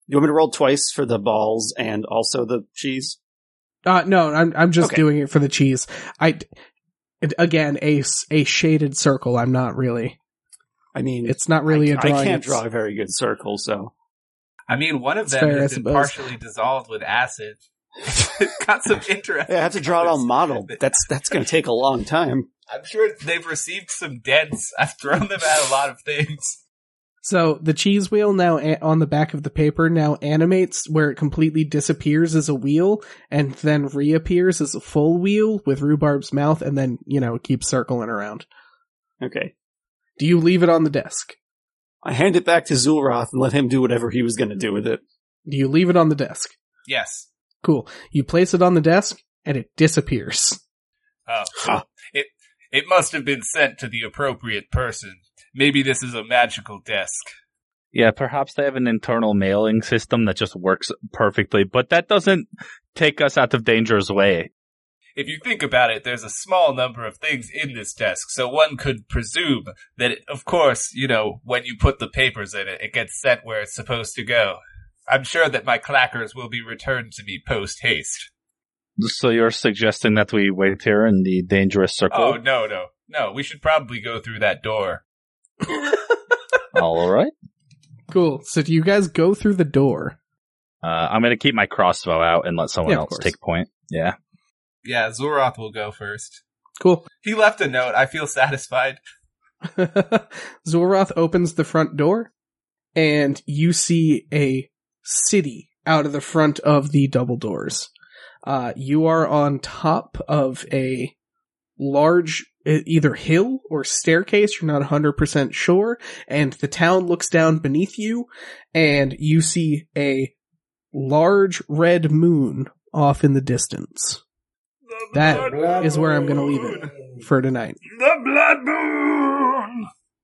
You want me to roll twice for the balls and also the cheese? Uh, no, I'm I'm just okay. doing it for the cheese. I, again, a, a shaded circle. I'm not really. I mean, it's not really I, a drawing. I can't draw a very good circle, so. I mean, one of them fair, has I been suppose. partially dissolved with acid. Got some interesting. Yeah, I have to draw it all modeled. That's that's going to take a long time. I'm sure they've received some dents. I've thrown them at a lot of things. So the cheese wheel now a- on the back of the paper now animates where it completely disappears as a wheel and then reappears as a full wheel with rhubarb's mouth and then, you know, it keeps circling around. Okay. Do you leave it on the desk? I hand it back to Zulroth and let him do whatever he was going to do with it. Do you leave it on the desk? Yes. Cool. You place it on the desk, and it disappears. Oh. Huh. It it must have been sent to the appropriate person. Maybe this is a magical desk. Yeah, perhaps they have an internal mailing system that just works perfectly, but that doesn't take us out of danger's way. If you think about it, there's a small number of things in this desk, so one could presume that, it, of course, you know, when you put the papers in it, it gets sent where it's supposed to go. I'm sure that my clackers will be returned to me post-haste. So you're suggesting that we wait here in the dangerous circle? Oh, no, no. No, we should probably go through that door. All right. Cool. So do you guys go through the door? Uh, I'm going to keep my crossbow out and let someone yeah, else take point. Yeah. Yeah, Zulroth will go first. Cool. He left a note. I feel satisfied. Zulroth opens the front door, and you see a city out of the front of the double doors. Uh, you are on top of a large either hill or staircase. You're not one hundred percent sure. And the town looks down beneath you, and you see a large red moon off in the distance. That blood is where I'm going to leave it for tonight. The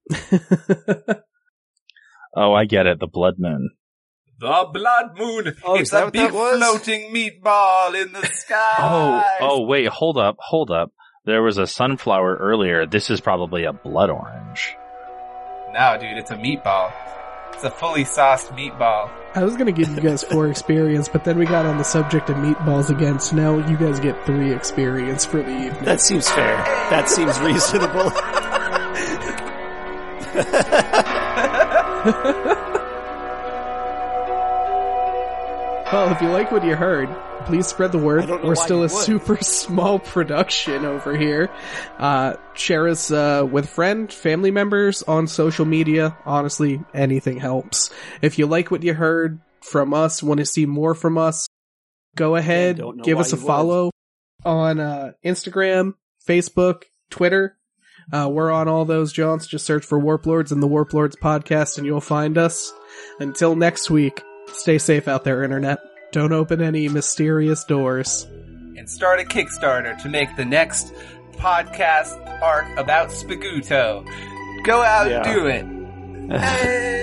blood moon! Oh, I get it. The blood moon. The blood moon. Oh, it's a big floating meatball in the sky. Oh, oh, wait. Hold up. Hold up. There was a sunflower earlier. This is probably a blood orange. No, dude. It's a meatball. It's a fully sauced meatball. I was going to give you guys four experience, but then we got on the subject of meatballs again, so now you guys get three experience for the evening. That seems fair. That seems reasonable. Well, if you like what you heard, please spread the word. We're still a super small production over here. Uh, share us uh, with friends, family members, on social media. Honestly, anything helps. If you like what you heard, from us, want to see more from us, go ahead, give us a follow would. on uh, Instagram, Facebook, Twitter. Uh, we're on all those jaunts. Just search for Warp Lords and the Warp Lords podcast and you'll find us. Until next week, stay safe out there, Internet. Don't open any mysterious doors. And start a Kickstarter to make the next podcast arc about Spaghetto. Go out yeah. and do it.